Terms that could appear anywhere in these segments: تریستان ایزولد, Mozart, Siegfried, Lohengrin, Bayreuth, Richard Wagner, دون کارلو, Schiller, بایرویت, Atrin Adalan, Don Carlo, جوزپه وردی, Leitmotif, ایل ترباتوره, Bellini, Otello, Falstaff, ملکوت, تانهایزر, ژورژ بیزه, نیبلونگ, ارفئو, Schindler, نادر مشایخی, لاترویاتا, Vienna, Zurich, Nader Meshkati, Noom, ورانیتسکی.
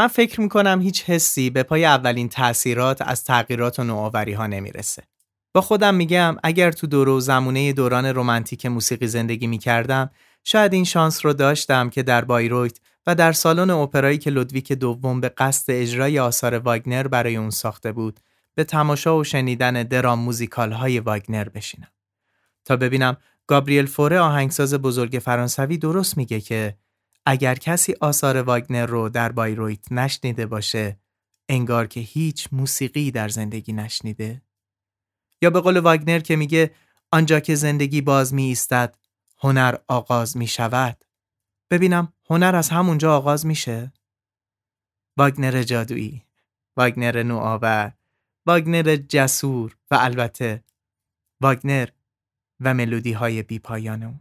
من فکر میکنم هیچ حسی به پای اولین تأثیرات از تغییرات و نوآوری ها نمیرسه. با خودم میگم اگر تو دور و زمونه دوران رمانتیک موسیقی زندگی میکردم، شاید این شانس رو داشتم که در بایرویت و در سالن اپرایی که لودویک دوم به قصد اجرای آثار واگنر برای اون ساخته بود، به تماشا و شنیدن درام موزیکال های واگنر بشینم. تا ببینم گابریل فوره آهنگساز بزرگ فرانسوی درست میگه که اگر کسی آثار واگنر رو در بایرویت نشنیده باشه، انگار که هیچ موسیقی در زندگی نشنیده. یا به قول واگنر که میگه آنجا که زندگی باز می ایستد، هنر آغاز می شود. ببینم هنر از همونجا آغاز میشه؟ واگنر جادویی، واگنر نوآور، واگنر جسور و البته واگنر و ملودی های بی پایان اون.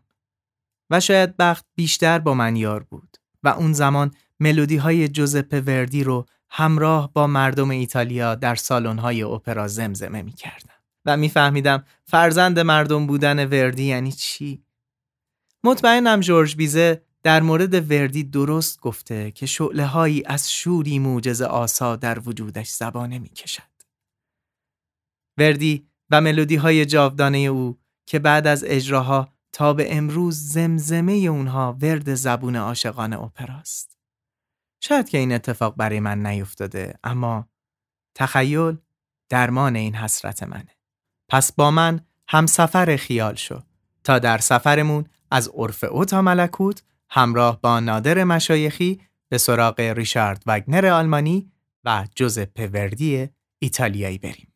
و شاید بخت بیشتر با من یار بود و اون زمان ملودی های جوزپه وردی رو همراه با مردم ایتالیا در سالن های اپرا زمزمه می کردم و می فهمیدم فرزند مردم بودن وردی یعنی چی؟ مطمئنم ژورژ بیزه در مورد وردی درست گفته که شعله هایی از شوری موجز آسا در وجودش زبانه می کشد. وردی و ملودی های جاودانه او که بعد از اجراها تا به امروز زمزمه اونها ورد زبون عاشقان اپراست. شاید که این اتفاق برای من نیفتاده، اما تخیل درمان این حسرت منه. پس با من همسفر خیال شو تا در سفرمون از عرفئو تا ملکوت همراه با نادر مشایخی به سراغ ریچارد واگنر آلمانی و جوزپه وردی ایتالیایی بریم.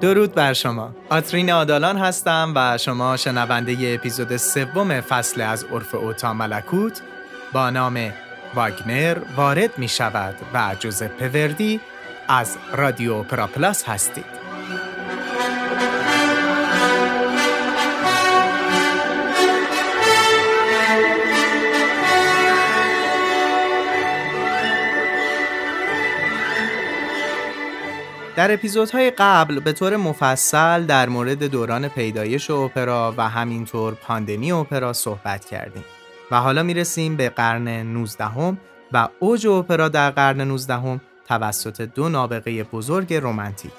درود بر شما، آترین آدالان هستم و شما شنونده ی اپیزود 3 فصل از عرفئو تا ملکوت با نام واگنر وارد می شود و جوزپه وردی از رادیو اپرا پلاس هستید. در اپیزودهای قبل به طور مفصل در مورد دوران پیدایش اپرا و همینطور پاندمی اپرا صحبت کردیم و حالا میرسیم به قرن 19 و اوج اپرا در قرن 19 توسط دو نابغه بزرگ رمانتیک،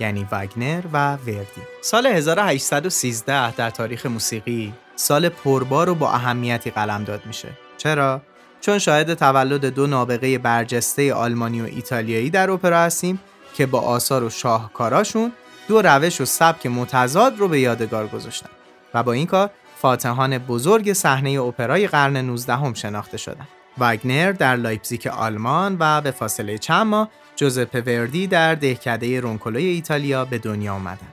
یعنی واگنر و وردی. سال 1813 در تاریخ موسیقی سال پربار و با اهمیتی قلمداد میشه. چرا؟ چون شاهد تولد دو نابغه برجسته آلمانی و ایتالیایی در اپرا هستیم که با آثار و شاهکاراشون دو روش و سبک متضاد رو به یادگار گذاشتن و با این کار فاتحان بزرگ صحنه اپرای قرن 19 هم شناخته شدن. واگنر در لایپزیگ آلمان و به فاصله چند ماه جوزپه وردی در دهکده رونکوله ایتالیا به دنیا اومدن.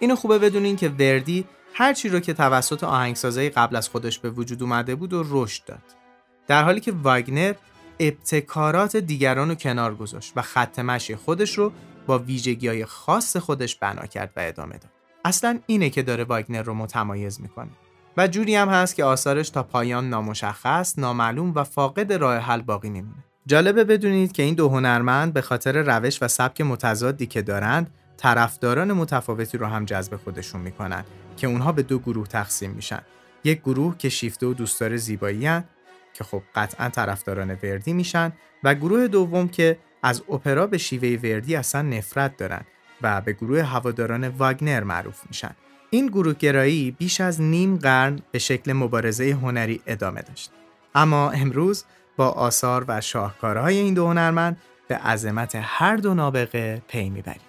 اینو خوبه بدونین که وردی هر چی رو که توسط آهنگسازای قبل از خودش به وجود اومده بود و رشد داد، در حالی که واگنر ابتکارات دیگران رو کنار گذاشت و خط مشی خودش رو با ویژگی‌های خاص خودش بنا کرد و ادامه داد. اصلاً اینه که داره واگنر رو متمایز می‌کنه. و جوری هم هست که آثارش تا پایان نامشخص، نامعلوم و فاقد راه حل باقی میمونه. جالبه بدونید که این دو هنرمند به خاطر روش و سبک متضادی که دارند، طرفداران متفاوتی رو هم جذب خودشون می‌کنن که اونها به دو گروه تقسیم میشن. یک گروه که شیفته و دوستدار زیبایی‌اند که خب قطعاً طرفداران وردی میشن و گروه دوم که از اپرا به شیوه وردی اصلا نفرت دارن و به گروه هواداران واگنر معروف میشن. این گروه گرایی بیش از نیم قرن به شکل مبارزه هنری ادامه داشت، اما امروز با آثار و شاهکارهای این دو هنرمند به عظمت هر دو نابغه پی میبریم.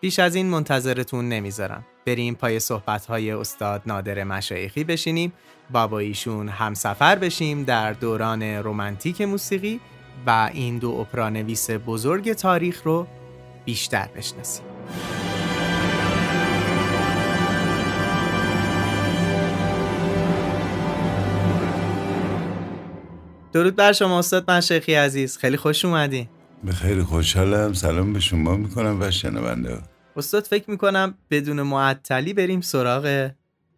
بیش از این منتظرتون نمیذارم. بریم پای صحبت‌های استاد نادر مشایخی بشینیم، با ایشون همسفر بشیم در دوران رمانتیک موسیقی و این دو اپرانویس بزرگ تاریخ رو بیشتر بشناسیم. درود بر شما استاد مشایخی عزیز، خیلی خوش اومدین. بخیر، خوشحالم. سلام به شما میکنم و شنونده. استاد فکر میکنم بدون معطلی بریم سراغ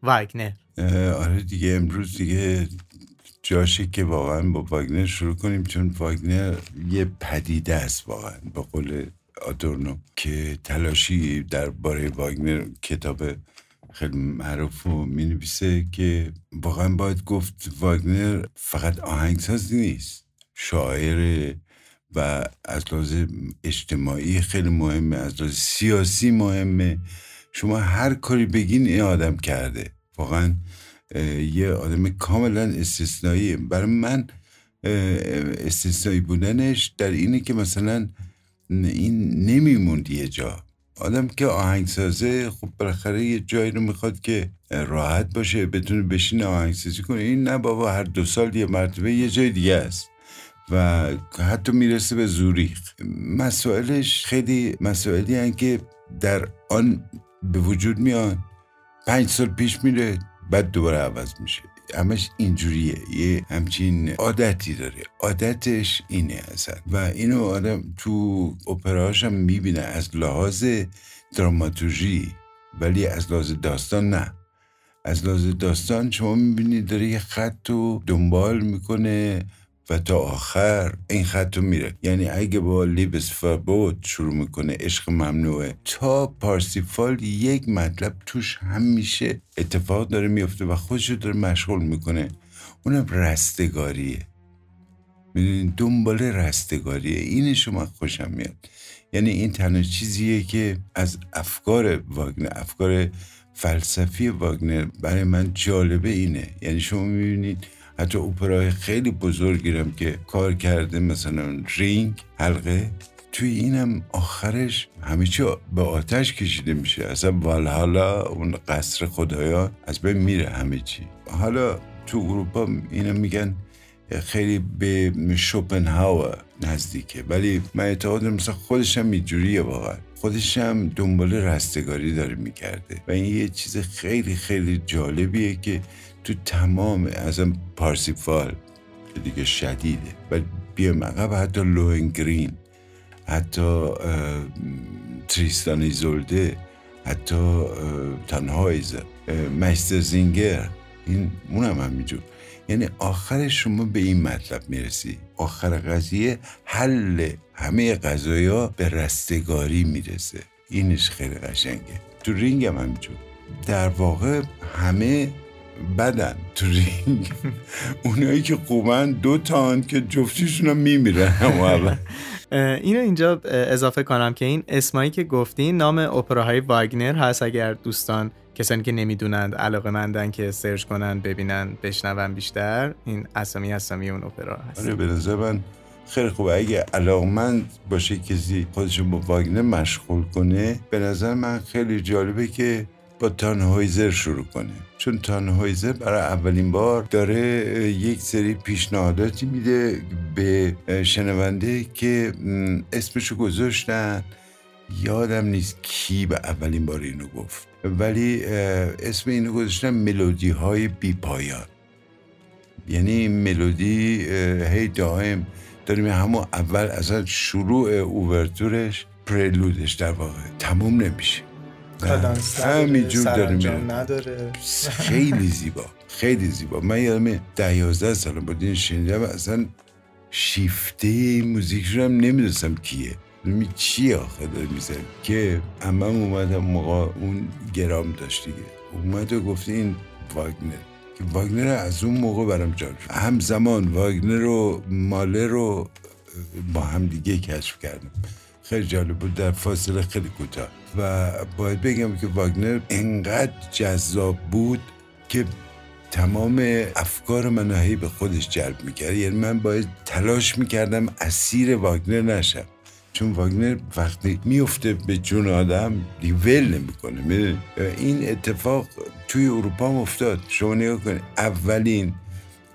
واگنر. آره دیگه، امروز دیگه جاشه که واقعا با واگنر شروع کنیم، چون واگنر یه پدیده است واقعا. با قول آدورنو که تلاشی درباره واگنر، کتاب خیلی معروف رو می‌نویسه که واقعا باید گفت واگنر فقط آهنگساز نیست، شاعر و از لحاظ اجتماعی خیلی مهمه، از لحاظ سیاسی مهمه. شما هر کاری بگین این آدم کرده، واقعا یه آدم کاملا استثنائیه. برای من استثنایی بودنش در اینه که مثلا این نمیموند یه جا. آدم که آهنگسازه خب بالاخره یه جایی رو میخواد که راحت باشه، بتونه بشینه آهنگسازی کنه. این نه بابا، هر دو سال یه مرتبه یه جای دیگه است و حتی میرسه به زوریخ. مسائلش خیلی مسائلی هست که در آن به وجود میان، 5 سال پیش میره بعد دوباره عوض میشه. همش اینجوریه، یه همچین عادتی داره، عادتش اینه اصلا. و اینو آدم تو اپراهاش هم میبینه از لحاظ دراماتورژی، ولی از لحاظ داستان نه. از لحاظ داستان شما میبینید داره یه خط رو دنبال میکنه و تا آخر این خط رو میره. یعنی اگه با لیبس فربوت شروع میکنه، عشق ممنوعه، تا پارسیفال یک مطلب توش همیشه اتفاق داره میفته و خودش رو داره مشغول میکنه، اونم رستگاریه. میدونین دنبال رستگاریه، اینش من خوشم میاد. یعنی این تنها چیزیه که از افکار واگنر، افکار فلسفی واگنر برای من جالبه اینه. یعنی شما میبینید حتی اوپرای خیلی بزرگیرم که کار کرده، مثلا رینگ، حلقه، توی اینم آخرش همه چی به آتش کشیده میشه. اصلا والهالا، اون قصر خدایان، از بین میره همه چی. حالا تو اروپا اینم میگن خیلی به شوپنهاور نزدیکه، ولی من اعتقاد دارم مثلا خودشم اینجوریه، واقعا خودشم دنبال رستگاری داره میکرده و این یه چیز خیلی خیلی جالبیه که تو تمام ازم پارسیفال دیگه شدیده. ولی بیایم عقب، حتی لوهنگرین، حتی تریستان ایزولده، حتی تانهایزر، مایستر زینگر، این اونم همینجور. یعنی آخرش شما به این مطلب میرسی، آخر قضیه حل همه قضایا به رستگاری میرسه. اینش خیلی قشنگه. تو رینگ هم همینجور، در واقع همه بدن تو رینگ. اونایی که خوبن دو تان که جفتیشون هم میمیرن. اینو اینجا اضافه کنم که این اسمایی که گفتین نام اپراهای واگنر هست، اگر دوستان، کسانی که نمیدونند علاقه مندن که سرچ کنن، ببینن، بشنون بیشتر. این اسامی اون اپرا هست. آره، به نظر من خیلی خوبه اگه علاقه مند باشه کسی خودشون با واگنر مشغول کنه. به نظر من خیلی جالبه که با تانهایزر شروع کنه، چون تانهایزر برای اولین بار داره یک سری پیشنهاداتی میده به شنونده که اسمشو گذاشتن، یادم نیست کی به اولین بار اینو گفت، ولی اسم اینو گذاشتن ملودی های بی پایان. یعنی ملودی هی دائم داریم، همون اول اصلا شروع اوورتورش، پرلودش در واقع تموم نمیشه، همیجور داره میره. خیلی زیبا، خیلی زیبا. من یادمه 10-11 سال بود این شنیدم، اصلا شیفته موزیک رو هم نمیدونستم کیه، چی آخه داره میزن، که عمم اومدم موقع اون گرام داشت دیگه، اومد و گفت این واگنر، که واگنر از اون موقع برام جالب شد. همزمان واگنر و مالر رو با هم دیگه کشف کردم، خیلی جالب بود در فاصله خیلی کوتاه. و باید بگم که واگنر انقدر جذاب بود که تمام افکار مناهی به خودش جلب میکرد. یعنی من باید تلاش میکردم اسیر واگنر نشم، چون واگنر وقتی میفته به جون آدم دیگه ول نمیکنه. این اتفاق توی اروپا افتاد. شما نگاه کنید، اولین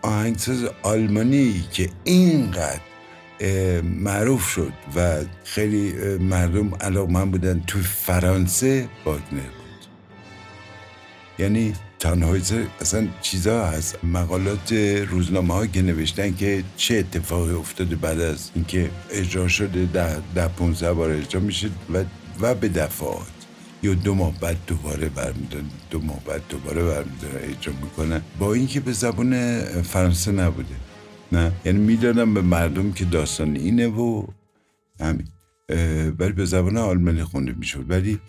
آهنگساز آلمانی که اینقدر معروف شد و خیلی مردم علاقه‌مند بودن توی فرانسه، واگنر بود. یعنی تانهایزر اصلا چیزا هست، مقالات روزنامه‌ها که نوشتن که چه اتفاقی افتاده بعد از اینکه اجرا شده، 10-15 بار اجرا میشه و به دفعات، یا 2 ماه بعد دوباره برمیدن، 2 ماه بعد دوباره برمیدن اجرا میکنن، با اینکه به زبان فرانسه نبوده. نه، یعنی میدادم به مردم که داستان اینه و همین، ولی به زبان آلمانی خونده میشد. ولی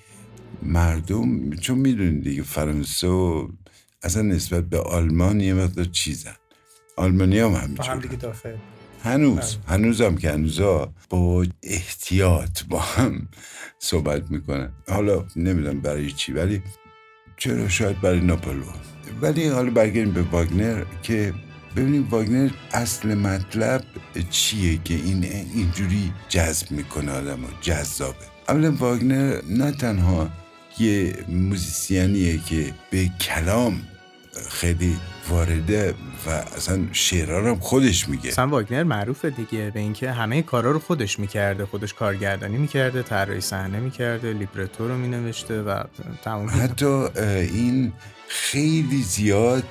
مردم چون میدونید دیگه فرانسه و اصلا نسبت به آلمان یه مقدار چیزن، آلمانی هم همینجور هنوزم که هنوزا با احتیاط با هم صحبت میکنن. حالا نمیدونم برای چی، ولی چرا شاید برای ناپلو. ولی حالا برگردیم به واگنر که ببینیم واگنر اصل مطلب چیه که این اینجوری جذب میکنه آدمو، جذابه. اولا واگنر نه تنها یه موزیسینیه که به کلام خیلی وارده و اصلا شعرها رو خودش میگه. اصلا واگنر معروفه دیگه به اینکه همه کارا رو خودش میکرده، خودش کارگردانی میکرده، طراحی صحنه میکرده، لیبرتو رو مینوشته و تمام. حتی این خیلی زیاد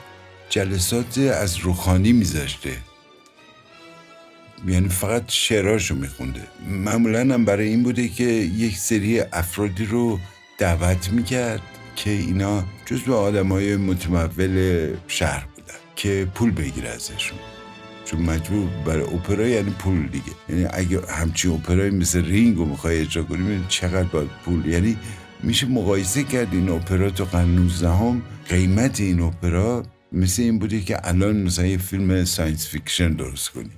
جلسات از روخانی میذاشته، یعنی فقط شعراشو میخونده. معمولاً هم برای این بوده که یک سری افرادی رو دعوت میکرد که اینا جزو آدمای متمول شهر بودن که پول بگیره ازشون، چون مجبور برای اپرا یعنی پول دیگه، یعنی اگه همچین اپرای مثل رینگ رو میخوای اجرا کنیم چقدر باید پول، یعنی میشه مقایسه کرد این اپرا تو قرن 19 هم قیمت این اپرا مثل این بوده که الان مثلا یه فیلم ساینس فیکشن درست کنی،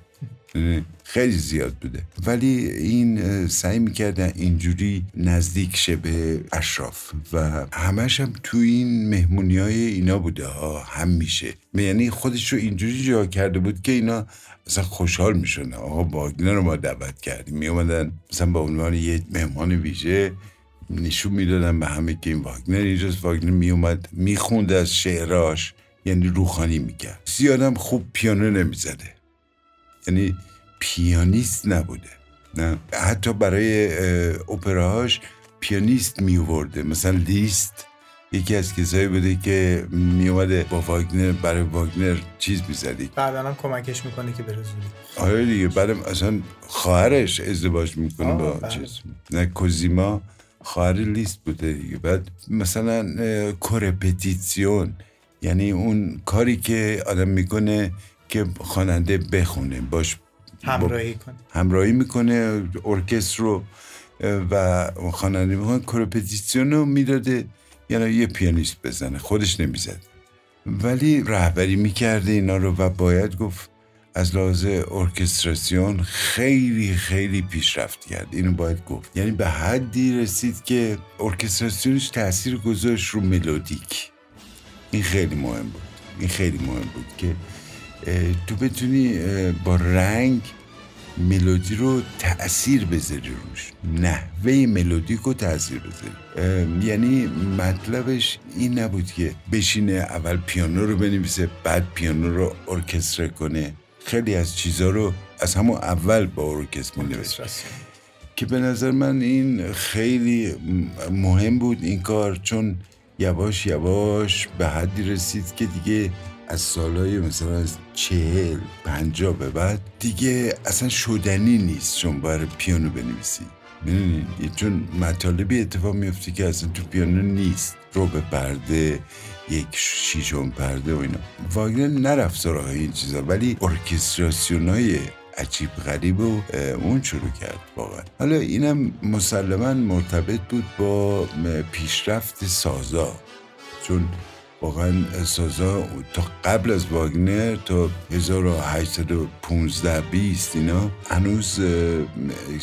خیلی زیاد بوده. ولی این سعی میکردن اینجوری نزدیک شه به اشراف و همش هم تو این مهمونیای اینا بوده ها، هم میشه، یعنی خودش رو اینجوری جا کرده بود که اینا مثلا خوشحال میشن، آقا واگنر رو ما دعوت کردیم، میومدن مثلا به عنوان یه مهمان ویژه نشون میدادن به همه که این واگنر اینجاست. واگنر میومد میخوند از شعراش، یعنی روخانی میکرد. زیادم خوب پیانو نمیزده، یعنی پیانیست نبوده، نه حتی برای اپراهاش پیانیست میورده. مثلا لیست یکی از کسایی بوده که میومده با واگنر برای واگنر چیز میزدی، بعدا هم کمکش میکنه که بره زوریخ. آره دیگه، بعدم اصلا خواهرش ازدواج میکنه با چیز، نه کوزیما خواهر لیست بوده دیگه. بعد مثلا کورپتیسیون یعنی اون کاری که آدم میکنه که خواننده بخونه، باش همراهی کنه، همراهی میکنه ارکستر رو و خواننده میخونه. کورپتیسیون رو میداده، یعنی یه پیانیست بزنه، خودش نمیزد، ولی رهبری میکرده اینا رو و باید گفت از لحاظ ارکستراسیون خیلی خیلی پیشرفت کرد، اینو باید گفت. یعنی به حدی رسید که ارکستراسیونش تأثیر گذاشت رو ملودیک. این خیلی مهم بود، این خیلی مهم بود که تو بتونی با رنگ ملودی رو تأثیر بذاری روش، نحوه ملودیک رو تأثیر بذاری. یعنی مطلبش این نبود که بشینه اول پیانو رو بنویسه بعد پیانو رو ارکستر کنه، خیلی از چیزا رو از همون اول با ارکستر بنویسه، که به نظر من این خیلی مهم بود این کار، چون یواش یواش به حدی رسید که دیگه از سالهای مثلا از 40-50 به بعد دیگه اصلا شدنی نیست چون برای پیانو بنویسی، میدونی، چون مطالبی اتفاق میفته که اصلا تو پیانو نیست، رو به پرده، یک شیشم پرده و اینا. واگنر نرفت سراغ این چیزا، ولی ارکستراسیونای عجیب غریب و اون شروع کرد واقعا. حالا اینم مسلماً مرتبط بود با پیشرفت سازا، چون واقعا سازا تا قبل از واگنر تا 1815-20 اینا هنوز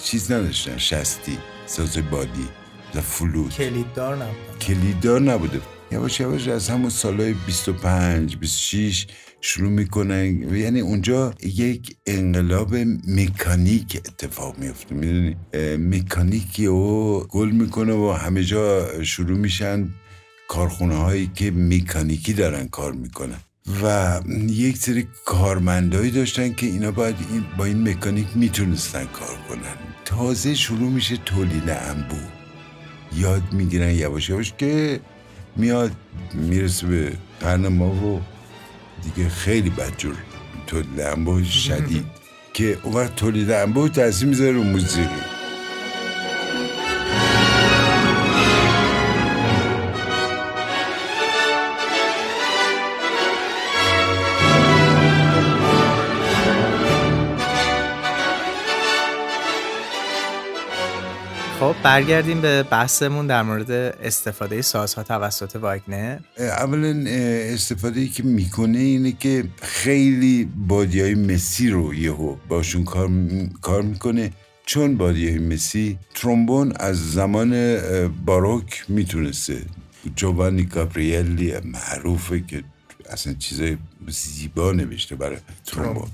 چیز نداشتن، شستی، ساز بادی، فلوت، کلیددار نبوده، کلیددار نبوده. یواش یواش از همون سالهای 25-26 شروع میکنن، یعنی اونجا یک انقلاب مکانیک اتفاق میفته، میدونی، مکانیکی و گل میکنه و همه جا شروع میشن کارخونه هایی که مکانیکی دارن کار میکنن و یک سری کارمندایی داشتن که اینا باید با این مکانیک میتونستن کار کنن. تازه شروع میشه تولید انبوه، یاد میگیرن یواش یواش که میاد میرسه به قرن ما و دیگه خیلی بدجور تولید انبوه شدید که اون وقت تولید انبوه تاثیر میذاره رو موسیقی. خب برگردیم به بحثمون در مورد استفاده سازها توسط واگنر. اولا استفاده‌ای که میکنه اینه که خیلی بادیای مسی رو یهو باشون کار میکنه، چون بادیای مسی ترومبون از زمان باروک میتونسته، جوانی گابریلی معروفه که اصلا چیزای زیبا نوشته برای ترومبون.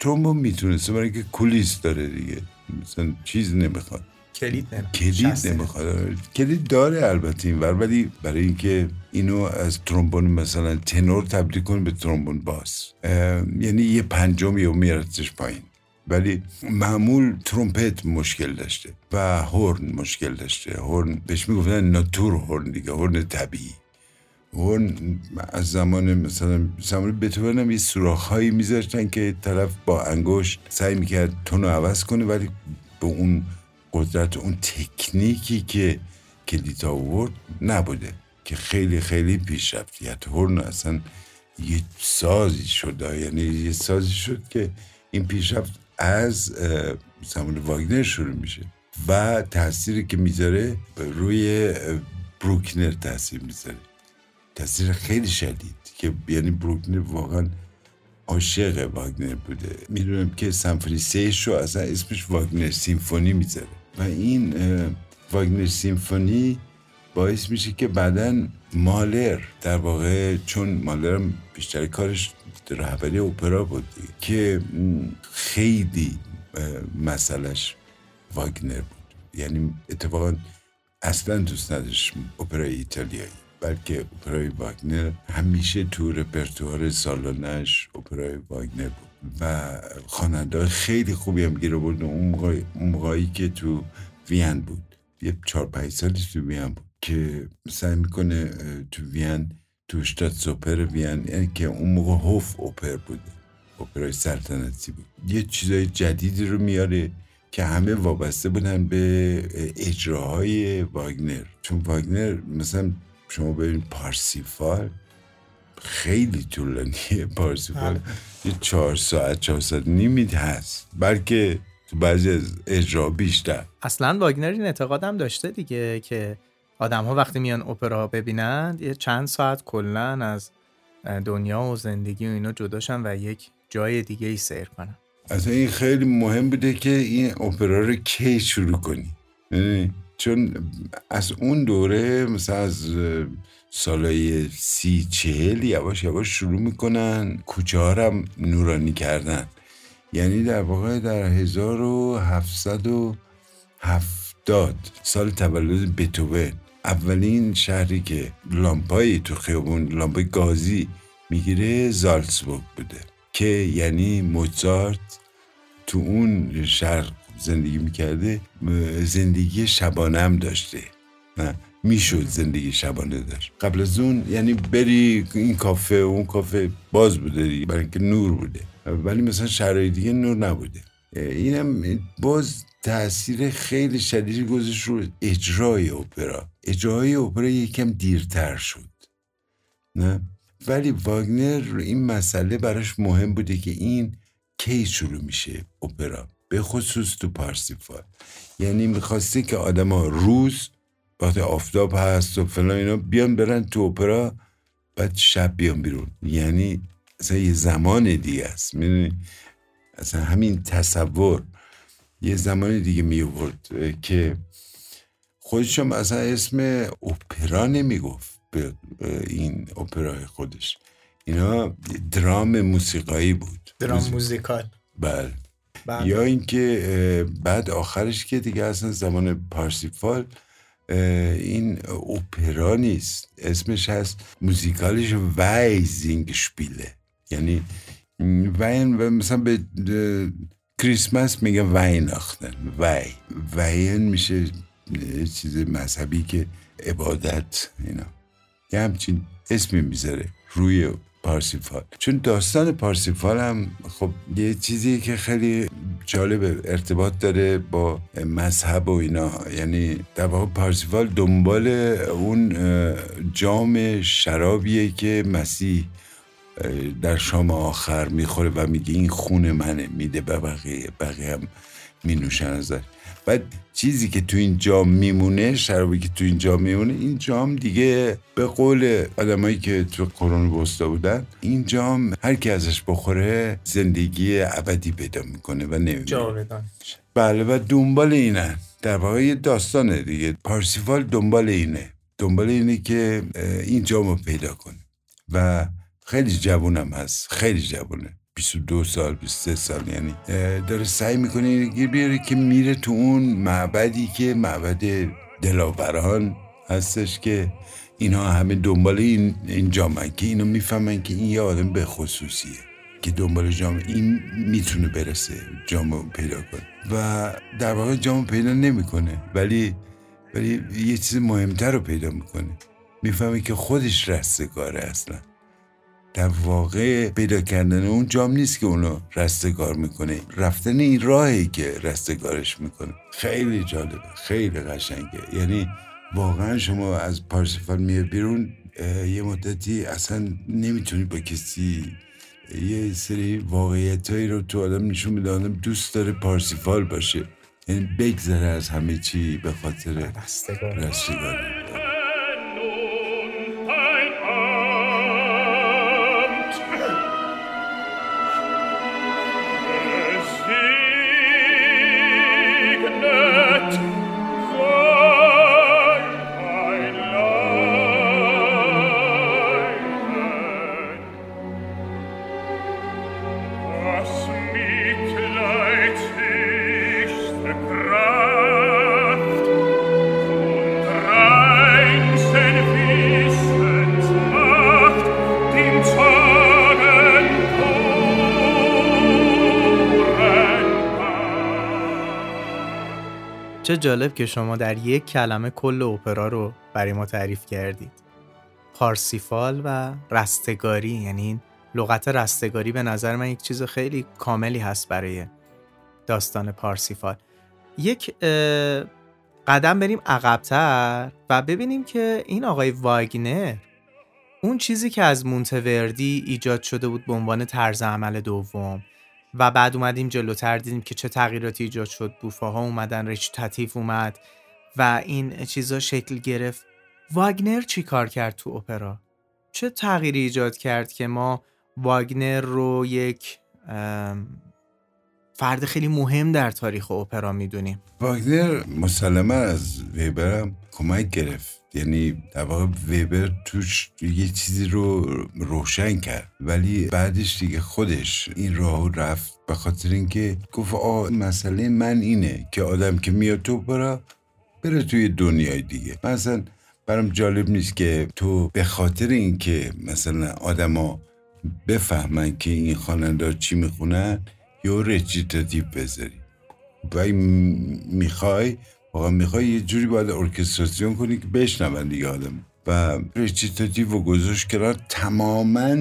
ترومبون میتونسته برای که کولیس داره دیگه، مثلا چیز نمیخواد، کلید نمیخواد. کلید داره البته اینور، ولی برای اینکه اینو از ترومبون مثلا تنور تبدیل کنه به ترومبون باس، یعنی یه پنجم یا میارتش پایین. ولی معمول ترومپت مشکل داشته و هورن مشکل داشته. هورن بهش میگفتن ناتور هورن دیگه، هورن طبیعی. هورن از زمان مثلا بتوون هم یه سوراخ‌هایی میذاشتن که طرف با انگشت سعی میکرد تون رو عوض کنه، ولی به اون قدرت، اون تکنیکی که کلیت آورد نبوده که خیلی پیشرفت. یعنی هورن اصلا یه سازی شده، یعنی یه سازی شد که این پیشرفت از زمان واگنر شروع میشه و تأثیری که میذاره روی بروکنر تأثیر میذاره، تأثیر خیلی شدید، که یعنی بروکنر واقعا عاشق واگنر بوده. میدونم که سمفونی 3 شو اصلا اسمش واگنر سیمفونی میذاره و این واگنر سیمفونی باعث میشه که بعدن مالر، در واقع چون مالر بیشتر کارش رهبری اوپرا بود که خیلی مسئلهش واگنر بود، یعنی اتفاقا اصلا دوست نداشت اوپرای ایتالیایی، بلکه اوپرای واگنر همیشه تو رپرتوار سالنش اوپرای واگنر بود و خواننده خیلی خوبی هم گیر بود. اون موقعی که تو وین بود، یه 4-5 سالی تو وین بود که سعی میکنه تو وین، تو شتاتسوپر وین، یعنی که اون موقع هوف اوپر بوده، اوپرای سلطنتی بود، یه چیزای جدیدی رو میاره که همه وابسته بودن به اجراهای واگنر. چون واگنر مثلا شما ببین پارسیفال خیلی طولانیه، پارسیفال یه 4 ساعت 4.5 ساعت هست، بلکه تو بعضی از اجرا بیشتر. اصلا واگنر این اعتقاد هم داشته دیگه که آدم ها وقتی میان اپرا ببینند یه چند ساعت کلن از دنیا و زندگی و اینا جداشن و یک جای دیگه ای سیر کنن. اصلا این خیلی مهم بوده که این اپرا رو کی شروع کنی، چون از اون دوره مثلا از سالای 30-40 یواش شروع میکنن کوچه ها رو نورانی کردن. یعنی در واقع در 1770 سال تولد بیتوون، اولین شهری که لامپای تو خیابون، لامپای گازی میگیره، زالتسبورگ بوده که یعنی موزارت تو اون شهر زندگی میکرده. زندگی شبانه هم داشته، میشد زندگی شبانه داشت. قبل از اون یعنی بری این کافه اون کافه باز بوده برای اینکه نور بوده، ولی مثلا شهرهای دیگه نور نبوده. اینم باز تأثیر خیلی شدیدی گذاشت رو اجرای اپرا. اجرای اپرا یکم دیرتر شد، نه؟ ولی واگنر این مسئله براش مهم بوده که این کی شروع میشه اپرا، به خصوص تو پارسیفال. یعنی میخواسته که آدم ها روز وقت آفتاب هست و فلان اینا بیان برن تو اپرا، بعد شب بیان بیرون. یعنی اصلا یه زمان دیگه است، میدونی؟ اصلا همین تصور یه زمان دیگه میورد که خودشم اصلا اسم اپرا نمیگفت به این اپرای خودش، اینا درام موسیقایی بود، درام موزیکال. بله. یا اینکه بعد آخرش که دیگه اصلا زمان پارسیفال این اپرا نیست، اسمش هست موزیکالش وایزینگ شپیله، یعنی وین. و مثلا به کریسمس میگه ویناختن، وین میشه چیز مذهبی که عبادت، اینا یه همچین اسمی میذاره روی پارسیفال. چون داستان پارسیفال هم خب یه چیزی که خیلی جالب ارتباط داره با مذهب و اینا، یعنی در واقع پارسیفال دنبال اون جام شرابیه که مسیح در شام آخر میخوره و میگه این خون منه، میده به بقیه هم مینوشن. و چیزی که تو این جام میمونه، شرابی که تو این جام میمونه، این جام دیگه به قول آدمایی که تو قرون وسطا بودن، این جام هر کی ازش بخوره زندگی ابدی پیدا میکنه و نمی‌میره. جاودان. بله و دنبال اینه. در واقع داستانه دیگه. پارسیفال دنبال اینه. دنبال اینه که این جام رو پیدا کنه. و خیلی جوونم هست. خیلی جوونه. 22 سال 23 سال یعنی داره سعی میکنه اینو گیر بیاره که میره تو اون معبدی که معبد دلاوران هستش که اینا همه دنبال این جامن که اینو میفهمن که این یه آدم به خصوصیه که دنبال جام این میتونه برسه، جامو پیدا کنه و در واقع جامو پیدا نمیکنه ولی یه چیز مهمتر رو پیدا میکنه، میفهمه که خودش رستگاره. اصلا در واقع پیدا کردن اون جام نیست که اونو رستگار میکنه، رفتن این راهی که رستگارش میکنه. خیلی جالبه، خیلی قشنگه. یعنی واقعا شما از پارسیفال میای بیرون یه مدتی اصلا نمیتونی با کسی، یه سری واقعیتایی رو تو آدم نشون میده. آدم دوست داره پارسیفال باشه، یعنی بگذره از همه چی به خاطر رستگاری. چه جالب که شما در یک کلمه کل اپرا رو برای ما تعریف کردید. پارسیفال و رستگاری، یعنی لغت رستگاری به نظر من یک چیز خیلی کاملی هست برای داستان پارسیفال. یک قدم بریم عقب‌تر و ببینیم که این آقای واگنر اون چیزی که از مونتوردی ایجاد شده بود به عنوان طرز عمل دوم و بعد اومدیم جلوتر دیدیم که چه تغییراتی ایجاد شد، بوفاها اومدن، رچتاتیف اومد و این چیزا شکل گرفت. واگنر چی کار کرد تو اپرا؟ چه تغییری ایجاد کرد که ما واگنر رو یک فرد خیلی مهم در تاریخ اپرا میدونیم؟ واگنر مسلماً از ویبر کمک گرفت، یعنی در واقع ویبر توش یه چیزی رو روشن کرد ولی بعدش دیگه خودش این راهو رفت به خاطر اینکه گفت مسئله من اینه که آدم که میاد تو بره توی دنیای دیگه. مثلا برام جالب نیست که تو به خاطر اینکه مثلا آدما بفهمن که این خواننده چی میخونن یا رچیتاتیو بذاری و میخوای یه جوری باید ارکستراسیون کنی که بشنون دیگه آدم. و رچیتاتیو و گذاشت که تماماً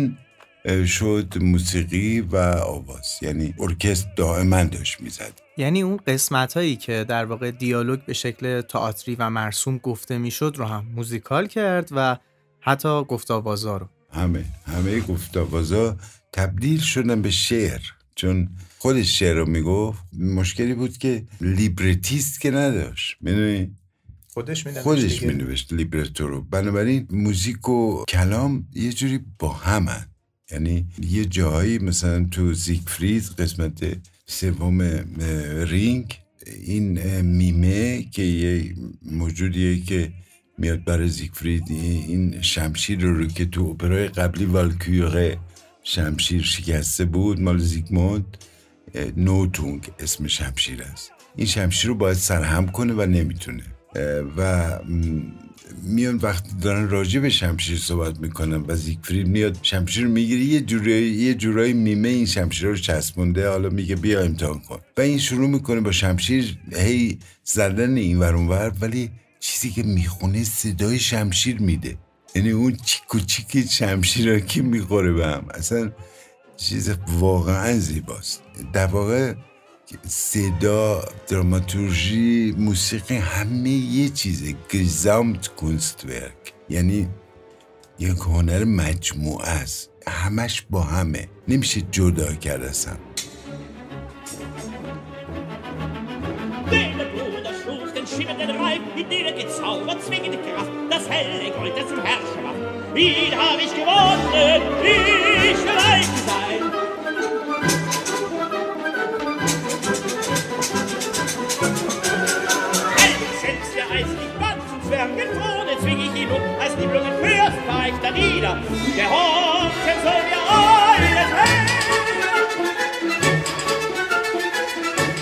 شد موسیقی و آواز، یعنی ارکستر دائما داشت میزد. یعنی اون قسمت هایی که در واقع دیالوگ به شکل تئاتری و مرسوم گفته میشد رو هم موزیکال کرد و حتی گفت‌وآوازا رو همه گفت‌وآوازا تبدیل شدن به شعر. چون خودش شعر رو میگفت، مشکلی بود که لیبرتیست که نداشت، میدونی؟ خودش مینوشت لیبرتو رو. بنابراین موزیک و کلام یه جوری با همن، یعنی یه جایی مثلا تو زیگفرید قسمت سوم رینگ این میمه که یه موجودیه که میاد برای زیگفرید این شمشیر رو که تو اپرای قبلی والکوره شمشیر شکسته بود مال زیگموند، نوتونگ اسم شمشیر است. این شمشیر رو باید سرهم کنه و نمیتونه و میان وقتی دارن راجع به شمشیر صحبت میکنن و زیگفرید میاد شمشیر رو میگیره، یه جورایی میمه این شمشیر رو چسبونده، حالا میگه بیا امتحان کن و این شروع میکنه با شمشیر هی زدن این ور اون ور، ولی چیزی که میخونه صدای شمشیر میده، یعنی اون چیک شمشیرا که میخوره به هم. اصلا چیز واقعا زیباست. در واقع صدا، دراماتورژی، موسیقی همه یه چیزه، گزامت کنستورک، یعنی یک هنر مجموعه است، همش با همه، نمیشه جدا کرد اصلا. schimmernden Reif, in denen gezaubert zwingende Kraft das helle Gold dessen Herrscher macht. Wieder hab ich gewonnen, ich will reich sein. Selbst der eisige Mann zum Zwerg entthrone, zwing ich ihn als Nibelungen höher steigt er nieder. Der Hochzeit soll mir eures helfen.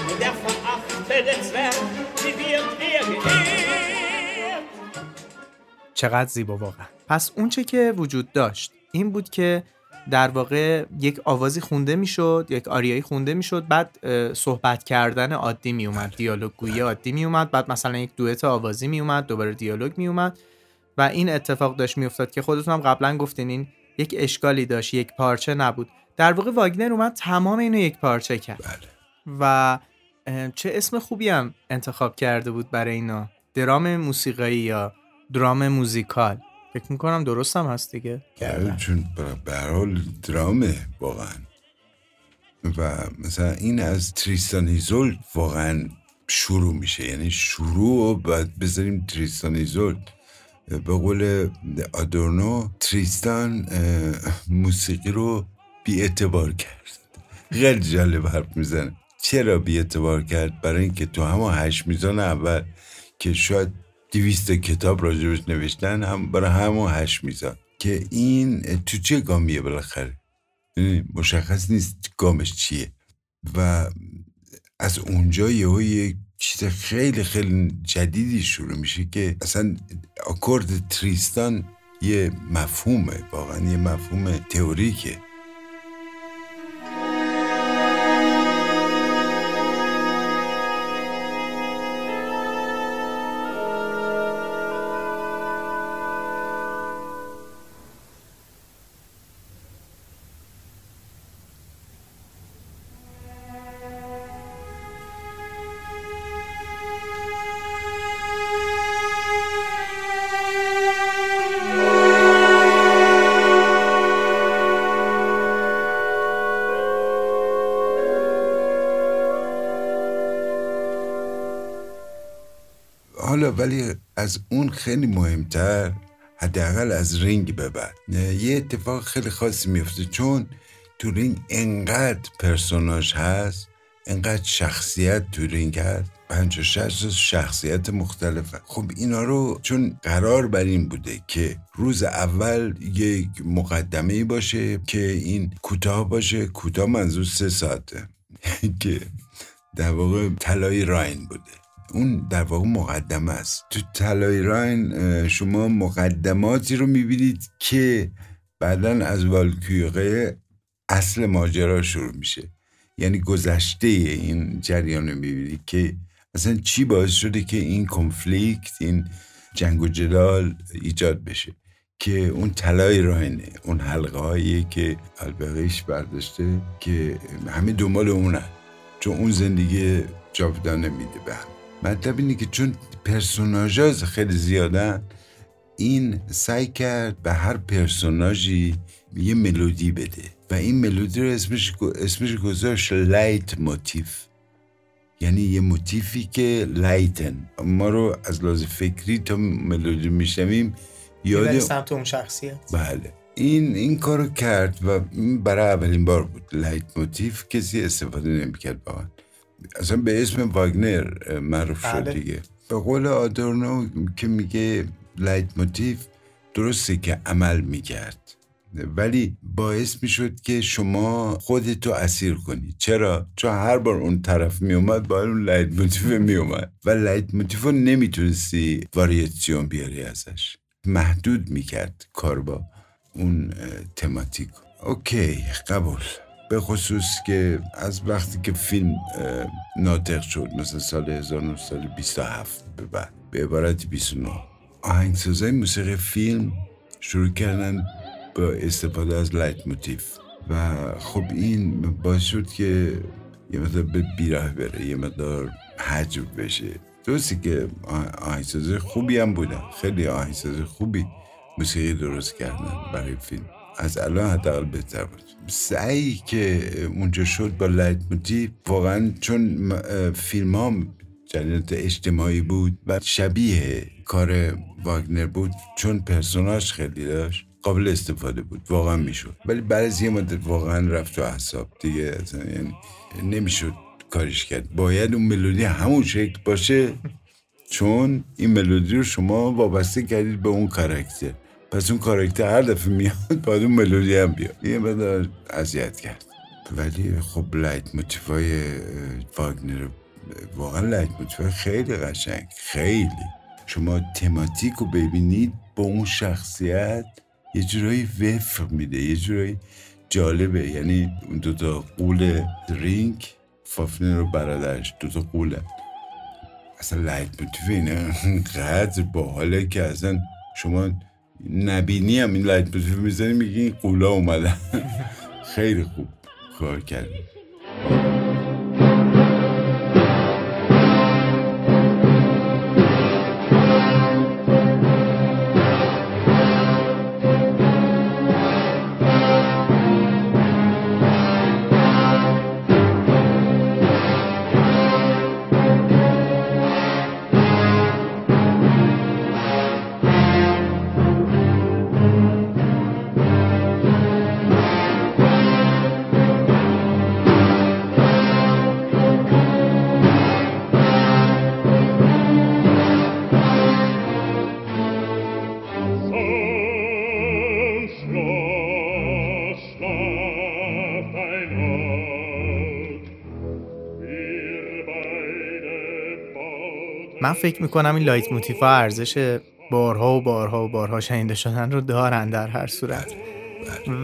Und der verachtete Zwerg, wie wird er geehrt. چقدر زیبا واقعا. پس اون چه که وجود داشت این بود که در واقع یک آوازی خونده میشد، یک آریایی خونده میشد، بعد صحبت کردن عادی میومد، دیالوگ گویی عادی میومد، بعد مثلا یک دوئت آوازی میومد، دوباره دیالوگ میومد و این اتفاق داشت میافتاد که خودتون هم قبلا گفتین این یک اشکالی داشت، یک پارچه نبود. در واقع واگنر اومد تمام اینو یک پارچه کرد. بله. و چه اسم خوبی هم انتخاب کرده بود برای اینا، درام موسیقایی یا درام موزیکال. فکر میکنم درست هم هست دیگه. بله، چون برحال درامه واقعا. و مثلا این از تریستان ایزولد واقعا شروع میشه، یعنی شروع رو باید بذاریم تریستان ایزولد. به قول آدورنو تریستان موسیقی رو بی اعتبار کرد. خیلی جالب حرف میزنه. چرا بی اعتبار کرد؟ برای اینکه تو همه هشت میزان اول که شاید 200 کتاب راجبش نوشتن، هم برای همون هشت میزان که این تو چه گامیه بالاخره مشخص نیست گامش چیه. و از اونجا یه چیز خیلی خیلی جدیدی شروع میشه که اصلا آکورد تریستان یه مفهومه، واقعا یه مفهوم تئوریکه. ولی از اون خیلی مهمتر، حداقل از رینگ به بعد یه اتفاق خیلی خاصی میفته، چون تو رینگ انقدر پرسوناژ هست، انقدر شخصیت تو رینگ هست، 5-6 شخصیت مختلفه. خب اینا رو چون قرار بر این بوده که روز اول یک مقدمه باشه که این کوتاه باشه، کوتاه منظور 3 ساعته که در واقع طلای راین بوده، اون در واقع مقدمه است. تو طلای راین شما مقدماتی رو میبینید که بعدن از والکیوره اصل ماجرا شروع میشه، یعنی گذشته این جریان رو میبینید که اصلا چی باعث شده که این کنفلیکت، این جنگ و جدال ایجاد بشه، که اون طلای راینه، اون حلقه هایی که البقیش برداشته که همه دنبال اونه، چون اون زندگی جاودانه میده به هم. مطلب اینه که چون پرسوناژا خیلی زیادن، این سعی کرد به هر پرسوناژی یه ملودی بده و این ملودی رو اسمش گذاشت لایت موتیف، یعنی یه موتیفی که لایتن. ما رو از لحاظ فکری تا ملودی میشنویم یاد سمت اون شخصیت. بله، این کارو کرد و برای اولین بار بود. لایت موتیف کسی استفاده نمی‌کرد، باعث اصلا به اسم واگنر معروف شد دیگه. به قول آدورنو که میگه لایت موتیف درسته که عمل میکرد ولی باعث میشد که شما خودتو اسیر کنی. چرا؟ چون هر بار اون طرف میومد با اون لایت موتیف میومد و لایت موتیف رو نمیتونستی واریاسیون بیاری ازش، محدود میکرد کار با اون تماتیک. اوکی، قبول. به خصوص که از وقتی که فیلم ناطق شد، مثلا سال 1927 به بعد، به عبارت 29 آهنگسازای موسیقی فیلم شروع کردن با استفاده از لایت موتیف و خب این باعث شد که یه مقدار به بیراه بره، یه مقدار حجب بشه. درستی که آهنگسازای خوبی هم بودن، خیلی آهنگسازای خوبی موسیقی درست کردن برای فیلم، از الان حداقل بهتر بود. سعی که اونجا شد با لایت موتیف واقعا، چون فیلم ها جلالت اجتماعی بود و شبیه کار واگنر بود، چون پرسوناش خیلی داشت، قابل استفاده بود، واقعا میشد. ولی بعد از یه مدت واقعا رفت تو اعصاب دیگه، اصلا یعنی نمیشد کارش کرد. باید اون ملودی همون شکل باشه، چون این ملودی رو شما وابسته کردید به اون کاراکتر، پس اون کاراکتر هر دفعه میاد باید اون ملودی هم بیاد. یه مقدار اذیت کرد. ولی خب لایت موتیفای واگنر واقعا لایت موتیفای خیلی قشنگ، خیلی شما تماتیک رو ببینید با اون شخصیت یه جورایی وفق میده، یه جورایی جالبه. یعنی اون دوتا قول رینگ، فافنر و برادرش دوتا قوله، اصلا لایت موتیفای اینقدر باحاله که اصلا شما نبینی هم این لایت موتیف میزنی میگی این قوله اومدن. خیلی خوب کار کردیم. من فکر میکنم این لایت موتیفا ارزش بارها و بارها و بارها شنیده شدن رو دارن در هر صورت.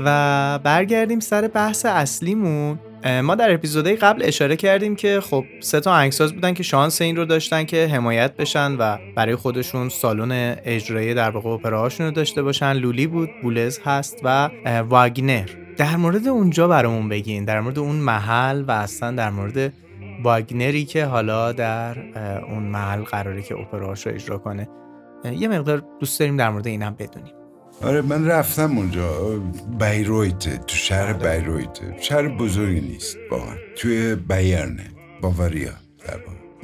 و برگردیم سر بحث اصلیمون. ما در اپیزودهای قبل اشاره کردیم که خب سه تا آهنگساز بودن که شانس این رو داشتن که حمایت بشن و برای خودشون سالن اجرایی در واقع اپراهاشون رو داشته باشن. لولی بود، بولز هست و واگنر. در مورد اونجا برامون بگین، در مورد اون محل و اصلا در مورد واگنری که حالا در اون محل قراره که اپراهاش رو اجرا کنه. یه مقدار دوست داریم در مورد اینم بدونیم. آره من رفتم اونجا، بایرویت، تو شهر بایرویت. شهر بزرگی نیست واقعا، توی بایرن، باواریا.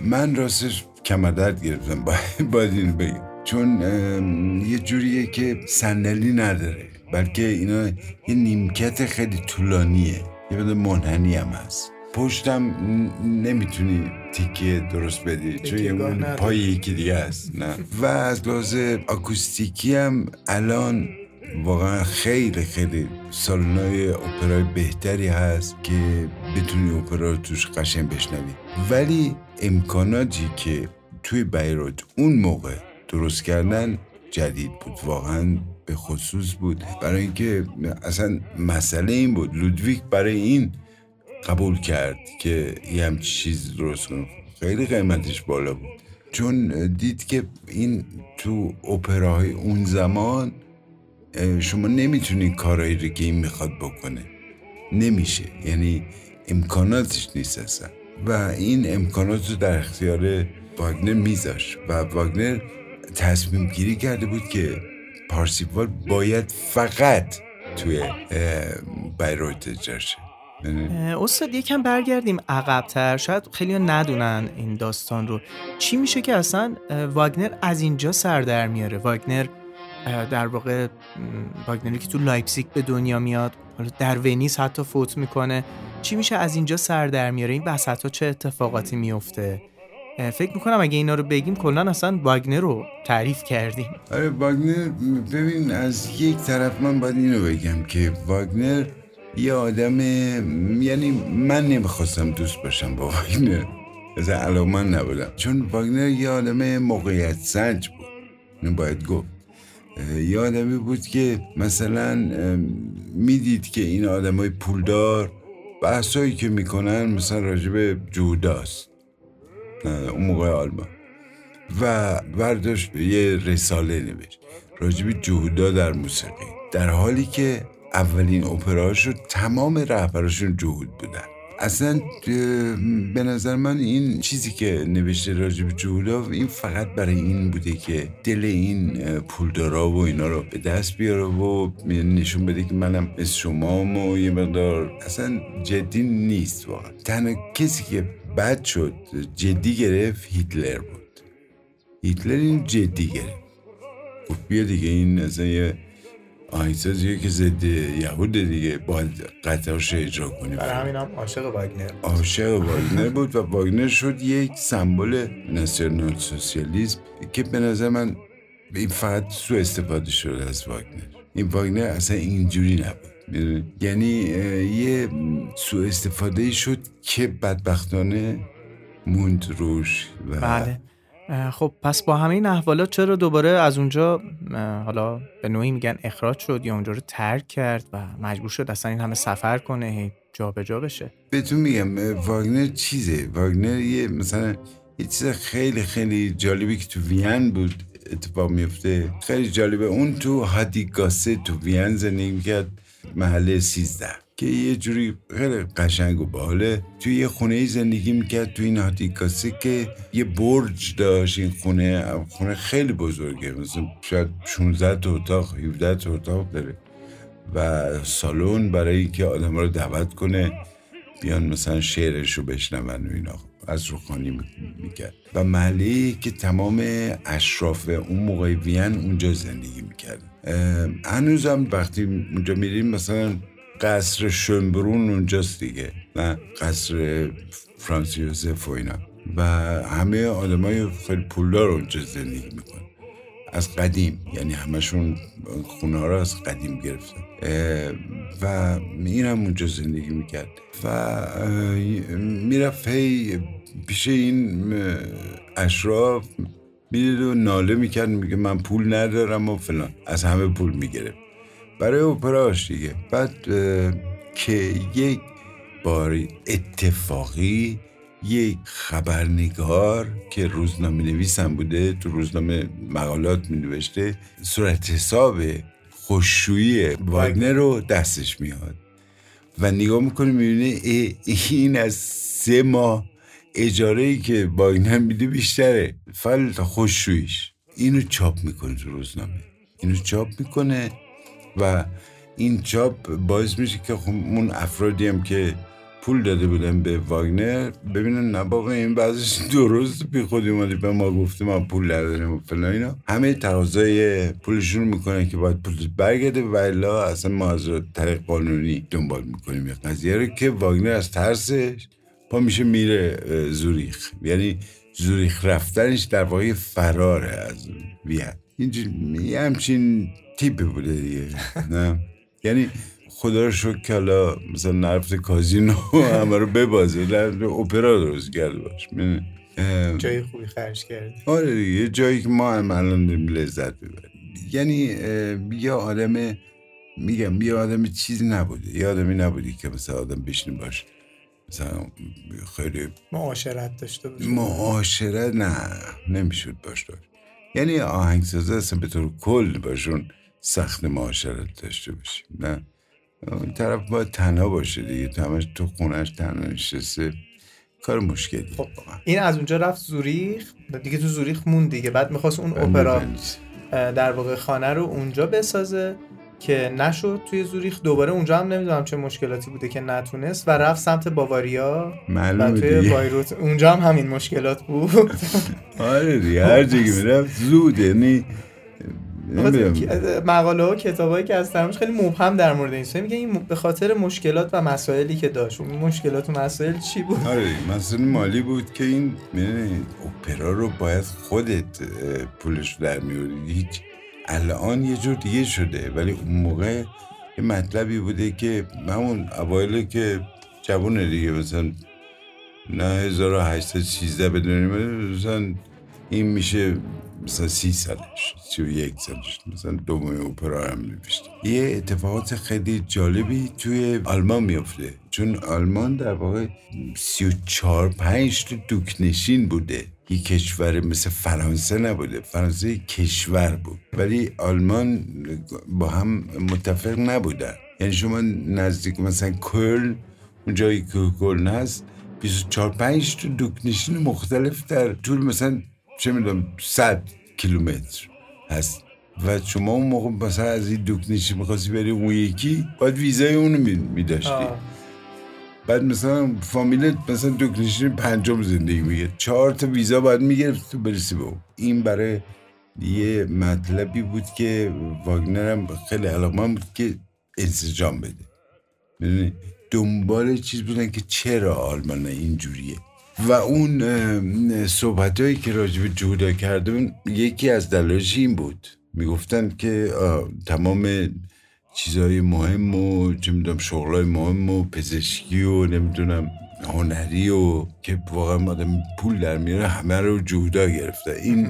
من راستش کم عدد گرفتم باید اینو بگم، چون یه جوریه که صندلی نداره، بلکه اینا یه نیمکت خیلی طولانیه، یه بده منحنی هم هست. پشتم نمیتونی تیکیه درست بدی، چون یه پای یکی دیگه است. نه و از لحاظ آکوستیکی هم الان واقعا خیلی خیلی سالن‌های اپرای بهتری هست که بتونی اپرا رو توش قشنگ بشنوی. ولی امکاناتی که توی بیروت اون موقع درست کردن جدید بود، واقعا به خصوص بود، برای اینکه اصلا مسئله این بود لودویک برای این قبول کرد که یه همچی چیز درست کنه. خیلی قیمتش بالا بود، چون دید که این تو اپراهای اون زمان شما نمیتونی کارهایی رو که این میخواد بکنه، نمیشه، یعنی امکاناتش نیست اصلا. و این امکانات رو در اختیار واگنر میذاشت و واگنر تصمیم گیری کرده بود که پارسیفال باید فقط توی بیروت اجرا شه. استاد یکم برگردیم عقب‌تر، شاید خیلی ندونن این داستان رو. چی میشه که اصلا واگنر از اینجا سر در میاره؟ واگنر در واقع واگنری که تو لایپزیگ به دنیا میاد، حالا در ونیز حتی فوت میکنه. چی میشه از اینجا سر در میاره؟ این وسط‌ها چه اتفاقاتی میفته؟ فکر میکنم اگه اینا رو بگیم کلا اصلا واگنر رو تعریف کردیم. آره واگنر، ببین از یک طرف من باید اینو بگم که واگنر یه آدم، یعنی من نمیخواستم دوست باشم با واگنر، از علاقه نبودم، چون واگنر یه آدم موقعیت سنج بود، اینو باید گفت. یه آدمی بود که مثلا میدید که این آدمای پولدار بحثایی که میکنن مثلا راجب جوداست، اون موقع آلمان، و برداشت یه رساله نوشت راجب جودا در موسیقی، در حالی که اولین اپراهاش رو تمام رهبراشون جهود بودن. اصلا به نظر من این چیزی که نوشته راجب جهودا، این فقط برای این بوده که دل این پولدارا و اینا رو به دست بیاره و نشون بده که منم از شمام و یه مقدار. اصلا جدی نیست واقعا. تنها کسی که بد شد، جدی گرفت، هیتلر بود. هیتلر این جدی گرفت، گفت بیا دیگه این اصلا یه آهنگسازیه که ضد یهوده دیگه، باید قطعاش رو اجرا کنیم. برای همین هم عاشق واگنر بود. عاشق واگنر بود و واگنر شد یک سمبل ناسیونال سوسیالیسم که به نظر من این فقط سوء استفاده شده از واگنر. این واگنر اصلا اینجوری نبود، یعنی یه سوء استفاده شد که بدبختانه موند روش و بله. خب پس با همین احوالات چرا دوباره از اونجا حالا به نوعی میگن اخراج شد یا اونجا رو ترک کرد و مجبور شد اصلا این همه سفر کنه، جا به جا بشه؟ بهتون میگم واگنر چیزه. واگنر یه مثلا یه چیز خیلی خیلی جالبی که تو وین بود اتفاق میفته، خیلی جالبه. اون تو هادیگاسه تو وین زندگی میکرد، محله 13 که یه جوری خیلی قشنگ و باحاله. توی یه خونه زندگی میکرد توی این هادیگاسه که یه برج داشت. این خونه خیلی بزرگه، مثلا شاید 16 تا اتاق 17 تا اتاق داره و سالن برای اینکه آدم‌ها رو دعوت کنه بیان مثلا شعرشو بشنون و اینا از روخانی میکرد. و محله‌ای که تمام اشراف اون موقع وین اونجا زندگی میکرد. هنوزم وقتی اونجا میریم مثلا قصر شنبرون اونجاست دیگه، نه قصر فرانس یوزف و اینا، و همه آدمای خیلی پولدار اونجا زندگی میکنن از قدیم، یعنی همشون خونه ها رو از قدیم گرفتن و اینم اونجا زندگی میکرد و میرفت پیش این اشراف میرید و ناله میکرد، میگه من پول ندارم و فلان، از همه پول میگرفت برای اوپراش دیگه. بعد که یک بار اتفاقی یک خبرنگار که روزنامه نویس هم بوده، تو روزنامه مقالات می نوشته، صورت حساب خوشویی واگنر رو دستش میاد و نگاه میکنه میبینه این از 3 ماه اجاره‌ای که واگنر میده بیشتره، فقط خوشوییش. اینو چاپ میکنه تو روزنامه، اینو چاپ میکنه و این چاپ باعث میشه که اون افرادی هم که پول داده بودن به واگنر ببینن نباقه این بعضش درست بی خودی اومده به ما گفته ما پول نداریم و فلان اینا، همه تقاضای پولشون میکنن که باید پول برگرده و الا اصلا ما از طریق قانونی دنبال میکنیم یک قضیه رو که واگنر از ترسش پا میشه میره زوریخ. یعنی زوریخ رفتنش در واقع فراره از وین. یه همچین تیپی بوده دیگه. نه یعنی خدا رو شکر که حالا مثلا نرفت کازینو همه رو ببازه، نرفت اوپرا درست کرده باش، جای خوبی خرج کرد. آره دیگه، جایی که ما هم الان داریم لذت ببریم. یعنی یه آدم میگم یه آدم چیزی نبوده، یه آدمی نبودی که مثلا آدم بشنی باشه مثلا خیلی معاشرت داشته باشه. معاشرت نه نمیشد باش داشت، یعنی آهنگسازه اصلا به طور کل باشون سخت معاشرت داشته باشیم. نه اون طرف باید تنها باشه دیگه، تماش تو خونهش تنها نشسته، کار مشکلی. خب این از اونجا رفت زوریخ دیگه، تو زوریخ مون دیگه. بعد می‌خواست اون اپرا در واقع خانه رو اونجا بسازه که نشد توی زوریخ. دوباره اونجا هم نمیدونم چه مشکلاتی بوده که نتونست و رفت سمت باواریا و توی بایروت اونجا هم همین مشکلات بود. آره دیگه، هر جایی میرفت زود، یعنی مقاله ها و کتاب هایی که از طرفش خیلی مبهم در مورد این سوی میگه این به خاطر مشکلات و مسائلی که داشت. اون مشکلات و مسائل چی بود؟ آره مسائل مالی بود که این اوپرا رو باید خودت پولش در میوردی. هیچ الان یه جور دیگه شده، ولی اون موقع یه مطلبی بوده که همون اوایل که جوونه دیگه، مثلا نه 1813 بدونیم مثلا این میشه مثلا 30 سالش 31 سالش مثلا دومه اوپرا هم می‌نوشته. یه اتفاقات خیلی جالبی توی آلمان میفته، چون آلمان در واقع 34-5 تا دوکنشین بوده، یه کشور مثل فرانسه نبوده. فرانسه یک کشور بود ولی آلمان با هم متفق نبودن. یعنی شما نزدیک مثلا کلن، اون جایی که کلن هست 24-5 تا دوکنشین مختلف در طول مثلا چه میدونم 100 کیلومتر هست و شما اون موقع مثلا از این دوکنشی میخواستی بری اون یکی باید ویزای اونو میداشتی. بعد مثلا فامیلت مثلا تو کلیشن پنجم زندگی میگه، 4 تا ویزا باید میگرفت تو برسی به اون. این برای یه مطلبی بود که واگنر هم خیلی علاقمند بود که انسجام بده، میدونی دنبال چیز بودن که چرا آلمان اینجوریه. و اون صحبتایی که راجع به جودا کردن یکی از دلایلش این بود، میگفتن که تمام چیزهای مهم و چه میدونم شغلای مهم و پزشکی و نمیدونم هنری و که واقعا آدم پول در میاره همه رو جودا گرفته، این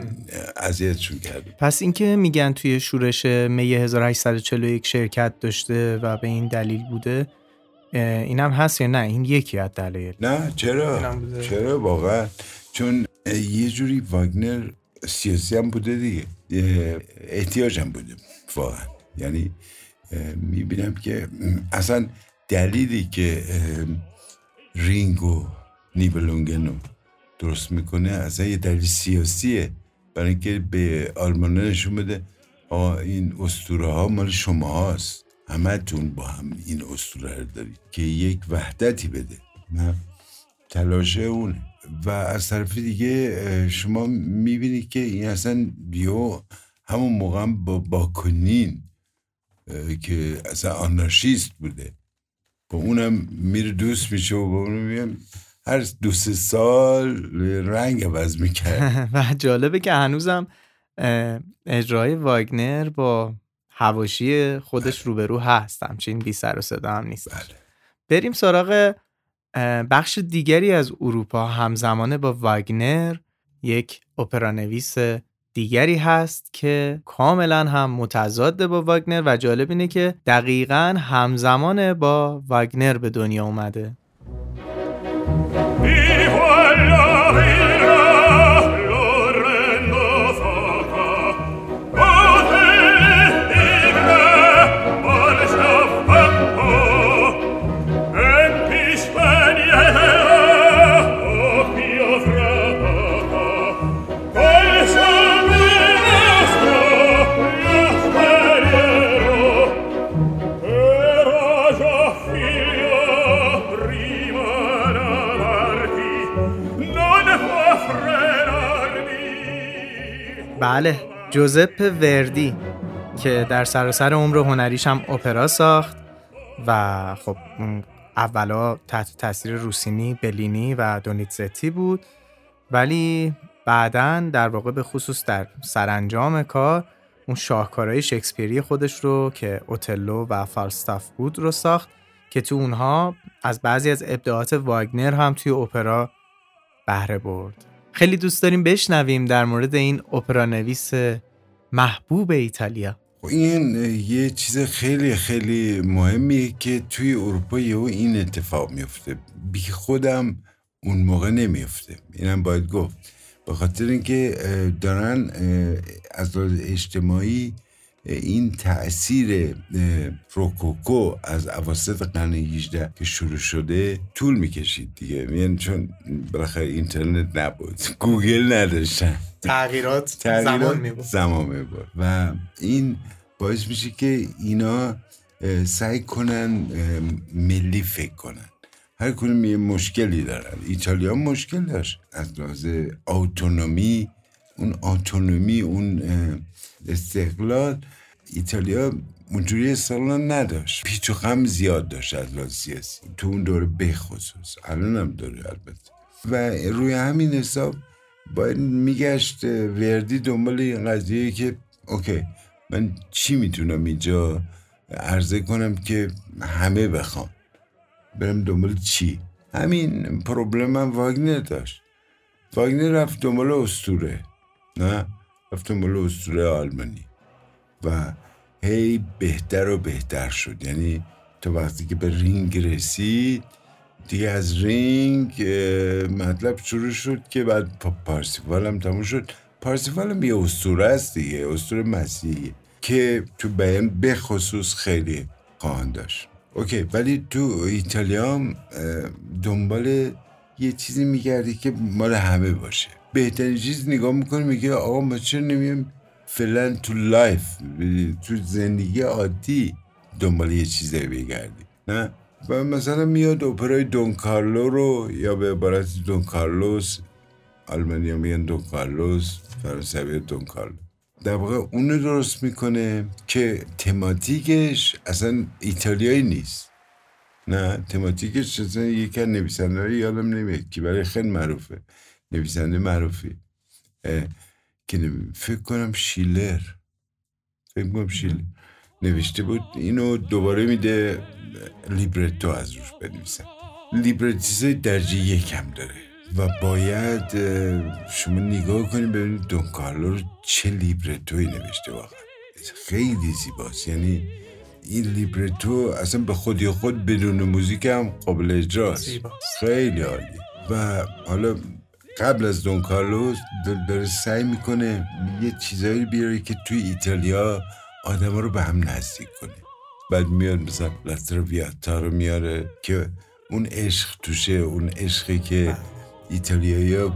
اذیتشون کرده. پس این که میگن توی شورش می 1841 شرکت داشته و به این دلیل بوده، این هم هست یا نه؟ این یکی از دلایل. نه چرا واقعا، چون یه جوری واگنر سیاسی هم بوده دیگه، احتیاج هم بوده واقعا. یعنی میبینم که اصلا دلیلی که رینگو نیبلونگنو درست میکنه اصلا یه دلیل سیاسیه، برای اینکه به آلمانه نشون بده این اسطوره ها مال شما هست، همه تون با هم این اسطوره رو دارید، که یک وحدتی بده، نه تلاشه اونه. و از طرف دیگه شما میبینید که این اصلا دیو همون موقع با باکنین که اصلا آنارشیست بوده با اونم میره دوست میشه و با اونم میگم هر 2-3 سال رنگ عوض میکرد. و جالبه که هنوزم اجرای واگنر با حواشی خودش روبرو هست، همچین بی سر و صدا هم نیست. بله. بریم سراغ بخش دیگری از اروپا. همزمان با واگنر یک اپرانویس دیگری هست که کاملا هم متضاد با واگنر و جالب اینه که دقیقاً همزمان با واگنر به دنیا اومده. بله، جوزپه وردی که در سراسر عمر هنریش هم اپرا ساخت و خب اولا تحت تاثیر روسینی، بلینی و دونیتزتی بود، ولی بعداً در واقع به خصوص در سرانجام کار اون شاهکارهای شکسپیری خودش رو که اوتلو و فالستاف بود رو ساخت که تو اونها از بعضی از ابداعات واگنر هم توی اپرا بهره برد. خیلی دوست داریم بشنویم در مورد این اپرانویس محبوب ایتالیا. این یه چیز خیلی خیلی مهمیه که توی اروپا یهو این اتفاق میفته، بی خودم اون موقع نمیفته، اینم باید گفت، به خاطر اینکه دارن از لحاظ اجتماعی این تأثیر روکوکو از اواسط قرن 18 که شروع شده طول میکشید دیگه، یعنی چون بالاخره اینترنت نبود، گوگل نداشتن، تغییرات زمان میبود و این باعث میشه که اینا سعی کنن ملی فکر کنن. هر کدوم یه مشکلی دارن، ایتالیا مشکل داشت از لحاظ اتونومی، اون استقلال. ایتالیا اونجوری استقلال نداشت، پیچ و خم زیاد داشت از لحاظ سیاسی تو اون دوره بخصوص، الان هم داره البته. و روی همین حساب باید میگشت وردی دنبال این قضیه که اوکی من چی میتونم اینجا عرضه کنم که همه بخوام، برم دنبال چی. همین پروبلم هم واگنر داشت، واگنر رفت دنبال اسطوره، نه رفتم بالا اسطوره آلمانی و هی بهتر و بهتر شد. یعنی تا وقتی که به رینگ رسید دیگه از رینگ مطلب شروع شد که بعد پارسیفال هم تموم شد. پارسیفال هم یه اسطوره است دیگه، اسطوره مسیحیه که تو بیان به خصوص خیلی خواهان داشت. اوکی، ولی تو ایتالیا هم دنبال یه چیزی میگردی که مال همه باشه. بهترین چیز نگاه میکنه میگه آقا ما چرا نمیم فعلا تو لایف، تو زندگی عادی دنبال یه چیزی بگردیم، نه و مثلا میاد اپرای دون کارلو رو، یا به عبارت دون کارلوس، آلمانی ها میگن دون کارلوس، فرانسوی دون کارلو، در واقع اون رو درست میکنه که تماتیکش اصلا ایتالیایی نیست. نه، تماتیکش اصلا یکی از نویسنده‌های یادم نمیاد که برای خیلی معروفه، نویسنده معروفی که فکر کنم شیلر نوشته بود، اینو دوباره میده لیبرتو از روش بنویسن. لیبرتیزه درجه یکم داره و باید شما نگاه کنید ببینید دون کارلو رو چه لیبرتوی نوشته. واقعا خیلی زیباست، یعنی این لیبرتو اصلا به خودی خود بدون موزیک هم قابل اجراست، خیلی عالی. و حالا قبل از دون کارلو داره سعی میکنه یه چیزایی بیاره که توی ایتالیا آدم ها رو به هم نزدیک کنه. بعد میاد مثلا لاترویاتا رو میاره که اون عشق توشه، اون عشقی که ایتالیایی ها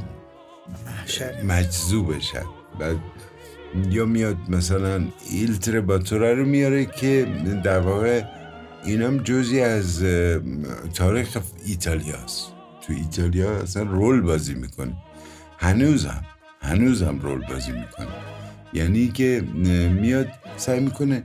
مجذوب بشن. بعد یا میاد مثلا ایل ترباتوره رو میاره که در واقع اینم جزئی از تاریخ ایتالیاست، تو ایتالیا اصلا رول بازی میکنه، هنوزم رول بازی میکنه. یعنی که میاد سعی میکنه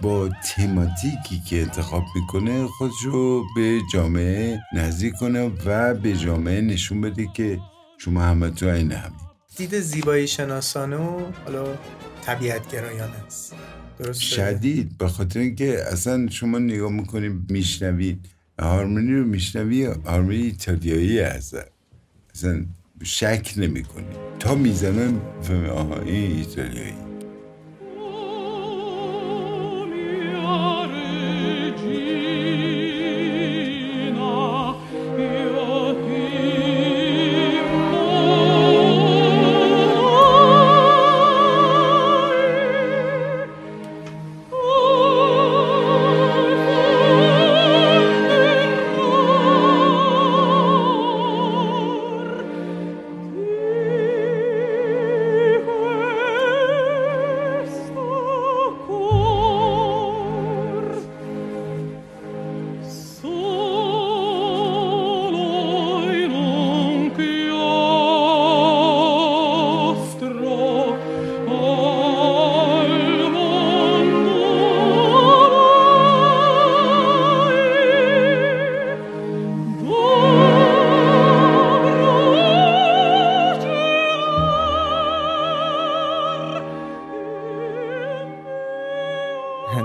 با تماتیکی که انتخاب میکنه خودشو به جامعه نزدیک کنه و به جامعه نشون بده که شما همه تو عین همین. دید زیبایی شناسانه و حالا طبیعت گرایانه است. درست شدید، به خاطر اینکه اصلا شما نگاه میکنید، میشنوید هارمونی رو، میشنوید هارمونی ایتالیایی هست، اصلا شک نمیکنی تا میزنم فهم آهایی ایتالیایی.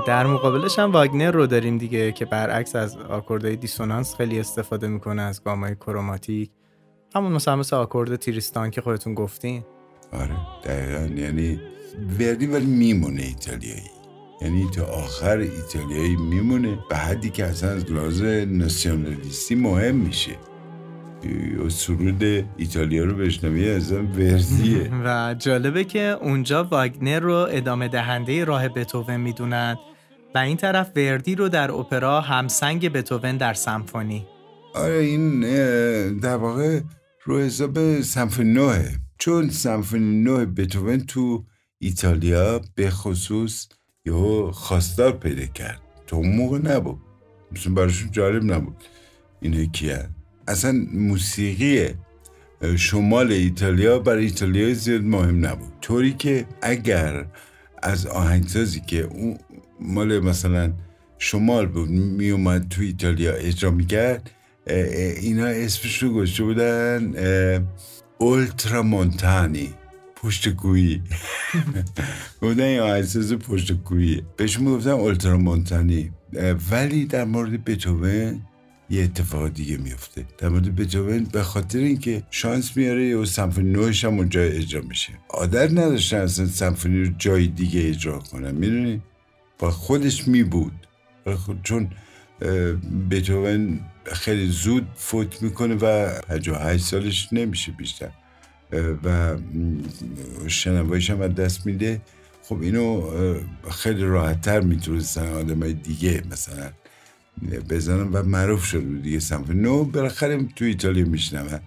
در مقابلش هم واگنر رو داریم دیگه که برعکس از آکوردهای دیسونانس خیلی استفاده میکنه از گامای کروماتیک، همون مثلا آکورد تریستان که خودتون گفتین. آره دقیقاً، یعنی وردی ولی میمونه ایتالیایی، یعنی تا آخر ایتالیایی میمونه، به حدی که اصلا از لحاظ ناسیونالیستی مهم میشه. سرود ایتالیا رو بشنوی اصلا وردیه. و جالبه که اونجا واگنر رو ادامه دهنده راه بتوون میدونن و این طرف وردی رو در اپرا همسنگ بتوون در سمفونی. آره این در واقع رو حساب سمفونی 9، چون سمفونی 9 بتوون تو ایتالیا به خصوص یهو خواستار پیدا کرد، تو اون موقع نبود، مثلا براشون جالب نبود. اینه کیه اصلا موسیقی شمال ایتالیا برای ایتالیا زیاد مهم نبود، طوری که اگر از آهنگسازی که اون مال مثلا شمال بود می اومد تو ایتالیا اجرا میکرد، اینا اسمش رو گذاشته بودن اولترامونتانی، پشت کوهی. بودن این آهنگساز پشت کوهی، بهش میگفتن اولترامونتانی. ولی در مورد بتوون یه اتفاق دیگه میفته. در مورد بتوون به خاطر اینکه شانس میاره یا سمفونی نوش هم اونجا اجرا میشه، عادت نداشتن اصلا سمفونی رو جای دیگه اجرا کنن، میدونی؟ و خودش میبود چون بتوون خیلی زود فوت میکنه و 58 سالش نمیشه بیشتر و شنوایش هم دست میده. خب اینو خیلی راحت‌تر میتونستن آدمای دیگه مثلا بزنم و معروف شد دیگه سمفونی نو، بالاخره تو ایتالیا میشنون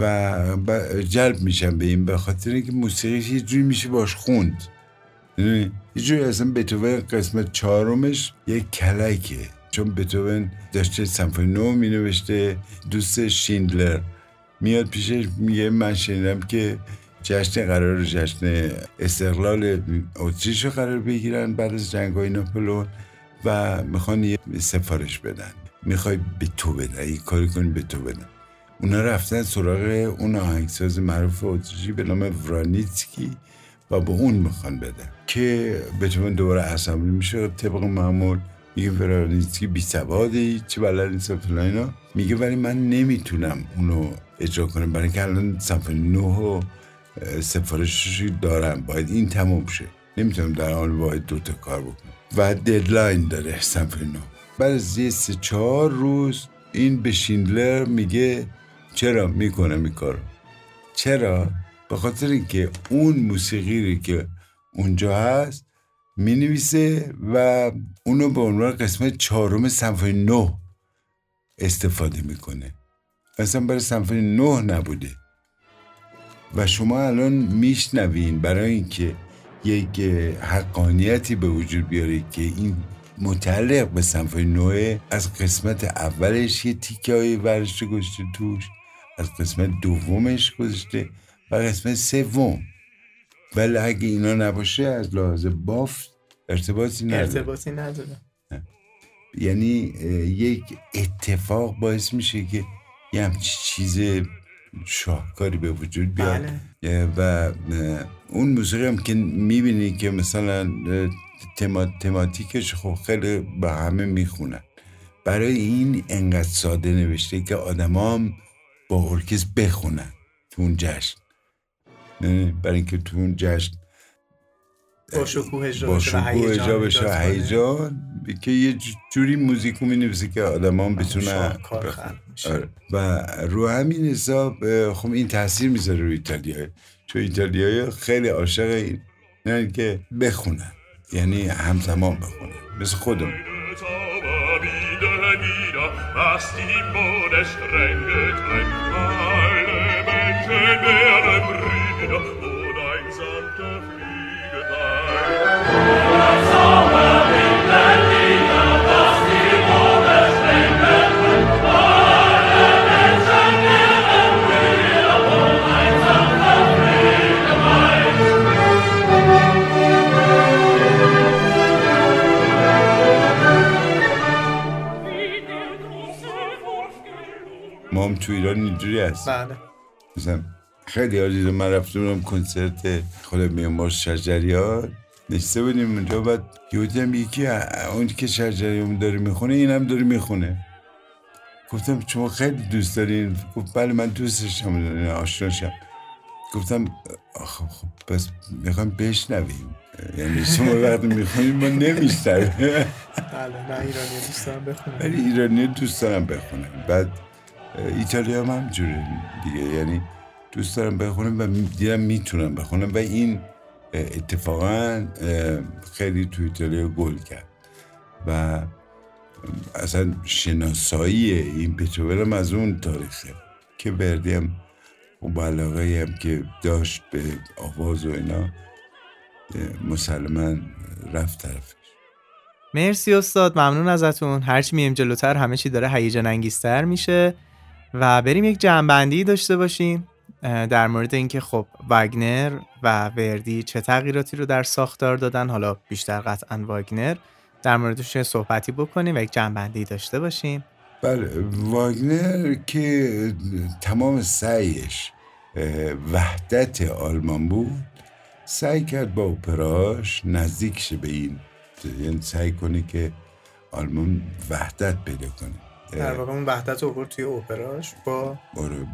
و جلب میشن به این، به خاطر اینکه موسیقیش یه جوری میشه باش خوند، یه جوری اصلا بتوون قسمت 4مش یک کلکه چون بتوون داشته سمفونی 9 مینوشته، دوست شیندلر میاد پیشش میگه من شنیدم که جشن استقلال اتریش رو قرار بگیرن بعد از جنگ‌های ناپلئون و میخوان یه سفارش بدن، میخوای به تو بدن یه کاری کنی به تو بدن. اونا رفتن سراغ اون آهنگساز معروف اتریشی به نام ورانیتسکی و به اون میخوان بدن که بتوان دوباره اسمبلی میشه طبق معمول، میگه ورانیتسکی بی‌سواده چه بلد نیست فلان اینا، میگه ولی من نمیتونم اونو اجرا کنم برای اینکه الان سمفونی 9 سفارشی دارم، باید این تموم شه، نمیتونم در حال باید دوتا کار بکنم و ددلاین داره سمفونی 9. بعد از یه 3-4 روز این به شیندلر میگه چرا میکنم این کارو؟ چرا؟ به خاطر اینکه اون موسیقی رو که اونجا هست مینویسه و اونو به عنوان قسمت 4 سمفونی 9 استفاده میکنه، اصلا برای سمفونی 9 نبوده و شما الان میشنوین. برای اینکه یک حقانیتی به وجود بیاره که این متعلق به سمفونی 9 از قسمت اولش یه تیکه‌ای ورشته گذاشته توش، از قسمت دومش گذاشته و قسمت سوم، ولی اگه اینا نباشه از لحاظ بافت ارتباطی نداره. یعنی یک اتفاق باعث میشه که یه همچی چیز شاهکاری به وجود بیاد. بله. و اون موسیقی هم که میبینی که مثلا تماتیکش خب خیلی به همه میخونن، برای این انقدر ساده نوشته که آدم هم با ارکستر بخونن تو اون جشن، برای اینکه تو اون جشن با شکوه اجرا بشه و هیجان که یه جوری موزیکو می‌نویسه که آدم هم بتونه و رو همین حساب خب این تاثیر میذاره روی ایتالیایی، چون ایتالیایی خیلی عاشق این نه که بخونن، یعنی همزمان بخونن مثل خودم. ما هم تو ایران اینجوری هست. بله. مثلا خیلی عزیز من رفتم کنسرت خود معمار شجریان، نشسته بودیم اونجا، بعد یهودیم یکی اون که شجریان داره میخونه اینم داره میخونه، گفتم شما خیلی دوست دارین؟ گفت بله من دوستشم دارین آشناشم. گفتم خب پس میخوام بشنویم، یعنی شما وقتی میخونید ما نمیشنویم. بله نه ایرانی دوستان بخونم، ولی ایرانی دوستان بخونم. بعد ایتالیا هم همجوره دیگه، یعنی دوست دارم بخونم و دیدم میتونم بخونم و این اتفاقا خیلی تو ایتالیا گل کرد و اصلا شناسایی این بتوون از اون تاریخه که وردی هم و علاقه هم که داشت به آواز و اینا مسلماً رفت طرفش. مرسی استاد، ممنون ازتون. هرچی میریم جلوتر همه چی داره هیجان انگیزتر میشه و بریم یک جمع‌بندی داشته باشیم در مورد اینکه خب واگنر و وردی چه تغییراتی رو در ساختار دادن، حالا بیشتر قطعاً واگنر، در موردش یه صحبتی بکنیم و یک جمع‌بندی داشته باشیم. بله، واگنر که تمام سعیش وحدت آلمان بود، سعی کرد با اپراش نزدیک شه به این، یعنی سعی کنه که آلمان وحدت پیدا کنه. در واقع اون وحدت رو برد توی اپراش با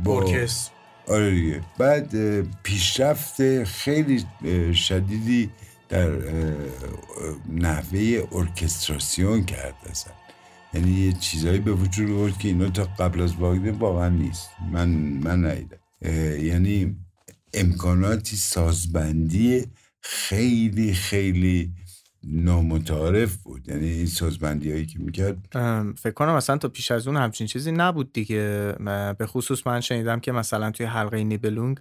ارکستر. آره دیگه. بعد پیشرفت خیلی شدیدی در نحوه ارکستراسیون کرد اصلا، یعنی یه چیزایی به وجود آورد که اینا تا قبل از واگنر واقعا نیست. من ندیدم، یعنی امکاناتی سازبندی خیلی خیلی نامتعارف بود، یعنی این سازبندی هایی که میکرد فکر کنم اصلا تا پیش از اون همچین چیزی نبود دیگه. به خصوص من شنیدم که مثلا توی حلقه نیبلونگ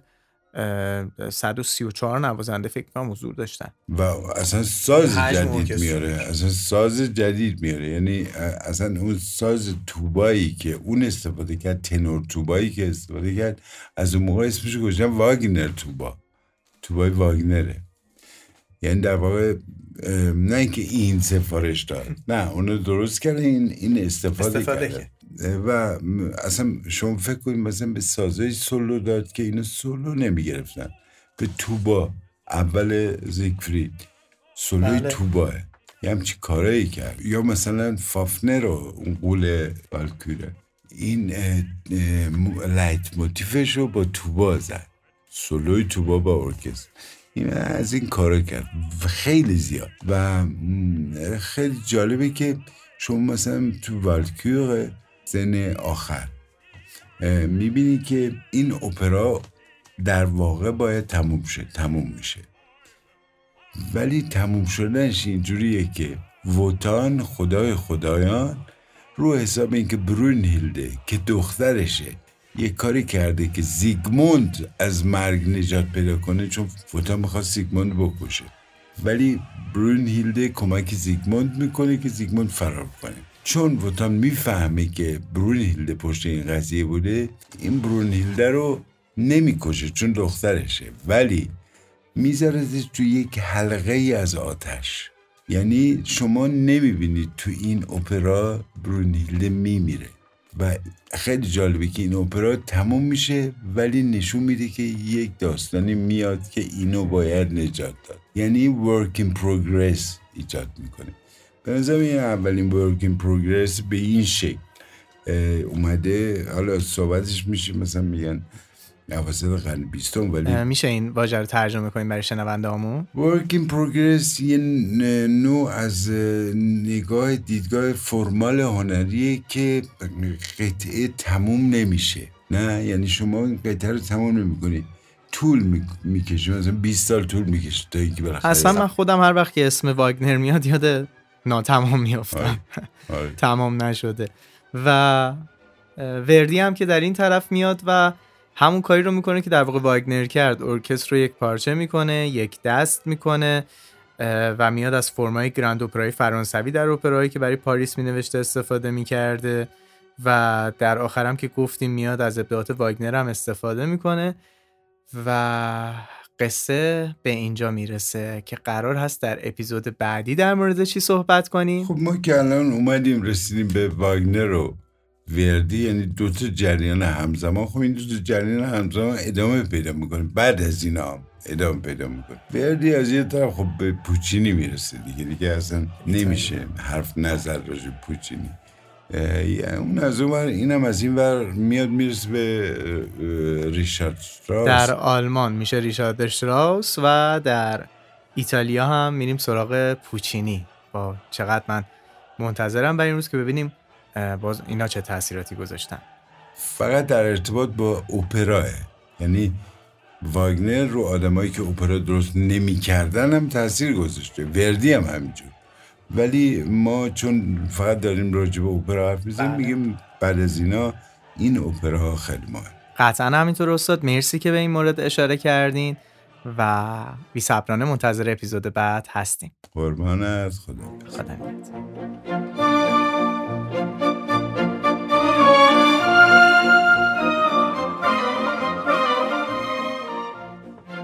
134 نوازنده فکر کنم حضور داشتن و اصلا ساز جدید میاره، اصلا ساز جدید میاره، یعنی اصلا اون ساز توبایی که اون استفاده کرد، تنور توبایی که استفاده کرد، از اون موقع اسمش گذاشتن واگنر توبا، توبای واگنره. یعنی در واقع نه اینکه این سفارش داد، نه اونو درست کرده، این استفاده کرده. و اصلا شما فکر کنید مثلا به سازهای سولو داد که اینو سولو نمی گرفتن، به توبا اول زیگفرید سولوی توباه، یه همچی کارایی کرد. یا مثلا فافنر رو اون قول والکوره، این لایت موتیفش رو با توبا زد، سولوی توبا با ارکستر، از این کارا کرد خیلی زیاد. و خیلی جالبه که شما مثلا تو والکوره سن آخر میبینی که این اپرا در واقع باید تموم شه، تموم میشه، ولی تموم شدنش اینجوریه که ووتان خدای خدایان رو حساب این که برونهیلده که دخترشه یه کاری کرده که زیگموند از مرگ نجات پیدا کنه، چون ووتان میخواست زیگموند بکشه، ولی برونهیلده کمک زیگموند میکنه که زیگموند فرار کنه. چون ووتان میفهمه که برونهیلده پشت این قضیه بوده، این برونهیلده رو نمیکشه چون دخترشه، ولی میذارتش تو یک حلقه ای از آتش. یعنی شما نمیبینید تو این اپرا برونهیلده میمیره و خیلی جالبه که این اپرا تموم میشه، ولی نشون میده که یک داستانی میاد که اینو باید نجات داد، یعنی work in progress ایجاد میکنه. به نظرم این اولین work in progress به این شکل اومده. حالا صحبتش میشه، مثلا میگن اواسط قرن بیستم، ولی میشه این واژه رو ترجمه کنیم برای شنوندهامون. work in progress یه نوع از نگاه، دیدگاه فرمال هنریه که قطعه تموم نمیشه، نه یعنی شما قطعه رو تموم نمیکنید، طول میکشه، مثلا 20 سال طول میکشه تا اینکه بالاخره. اصلا من خودم هر وقت که اسم واگنر میاد یاد ناتمام میافتم، تمام نشده. و وردی هم که در این طرف میاد و همون کاری رو میکنه که در واقع واگنر کرد، ارکستر رو یک پارچه میکنه، یک دست میکنه و میاد از فرمای گراند اپرای فرانسوی در اپرایی که برای پاریس مینوشته استفاده میکرده و در آخر هم که گفتیم میاد از ابداعات واگنر هم استفاده میکنه و قصه به اینجا میرسه که قرار هست در اپیزود بعدی در مورد چی صحبت کنیم. خب ما که الان اومدیم رسیدیم به واگنر و وردی، یعنی دوتا جریان همزمان. خب این دوتا جریان همزمان ادامه پیدا میکنه، بعد از اینا هم ادامه پیدا میکنه. وردی از یه طرف خب به پوچینی میرسه دیگه اصلا نمیشه حرف نظر راجع پوچینی، اون از اون ور، اینم از این ور میاد میرسه به ریشارد شتراوس. در آلمان میشه ریشارد اشتراوس و در ایتالیا هم میریم سراغ پوچینی. با چقدر من منتظرم برای این روز که ببینیم باز اینا چه تأثیراتی گذاشتن. فقط در ارتباط با اپراه، یعنی واگنر رو آدمایی که اپرا درست نمی‌کردن هم تأثیر گذاشته، وردی هم همینجور. ولی ما چون فقط داریم راجع به اپرا حرف میزنیم، میگیم بعد از اینا این اپراها خیلی مهمه. قطعا همینطور استاد، مرسی که به این مورد اشاره کردین و بی‌صبرانه منتظر اپیزود بعد هستیم. قربانت، خدا.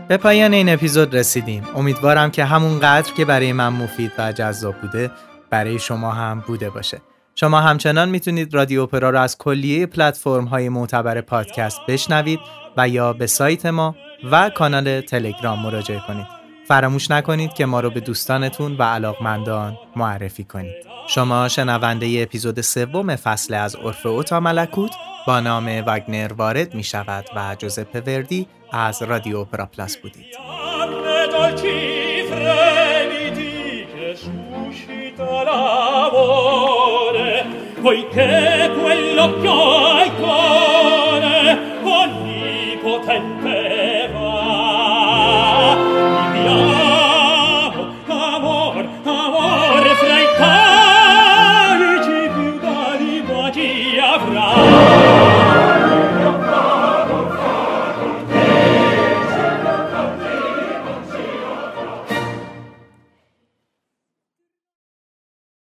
به پایان این اپیزود رسیدیم. امیدوارم که همونقدر که برای من مفید و جذاب بوده، برای شما هم بوده باشه. شما همچنان میتونید رادیو اپرا رو از کلیه پلتفرم‌های معتبر پادکست بشنوید و یا به سایت ما و کانال تلگرام مراجعه کنید. فراموش نکنید که ما رو به دوستانتون و علاقمندان معرفی کنید. شما شنونده ی اپیزود سوم فصل از عرف او تا ملکوت با نام واگنر وارد می شود و جوزپه وردی از رادیو اپرا پلاس بودید.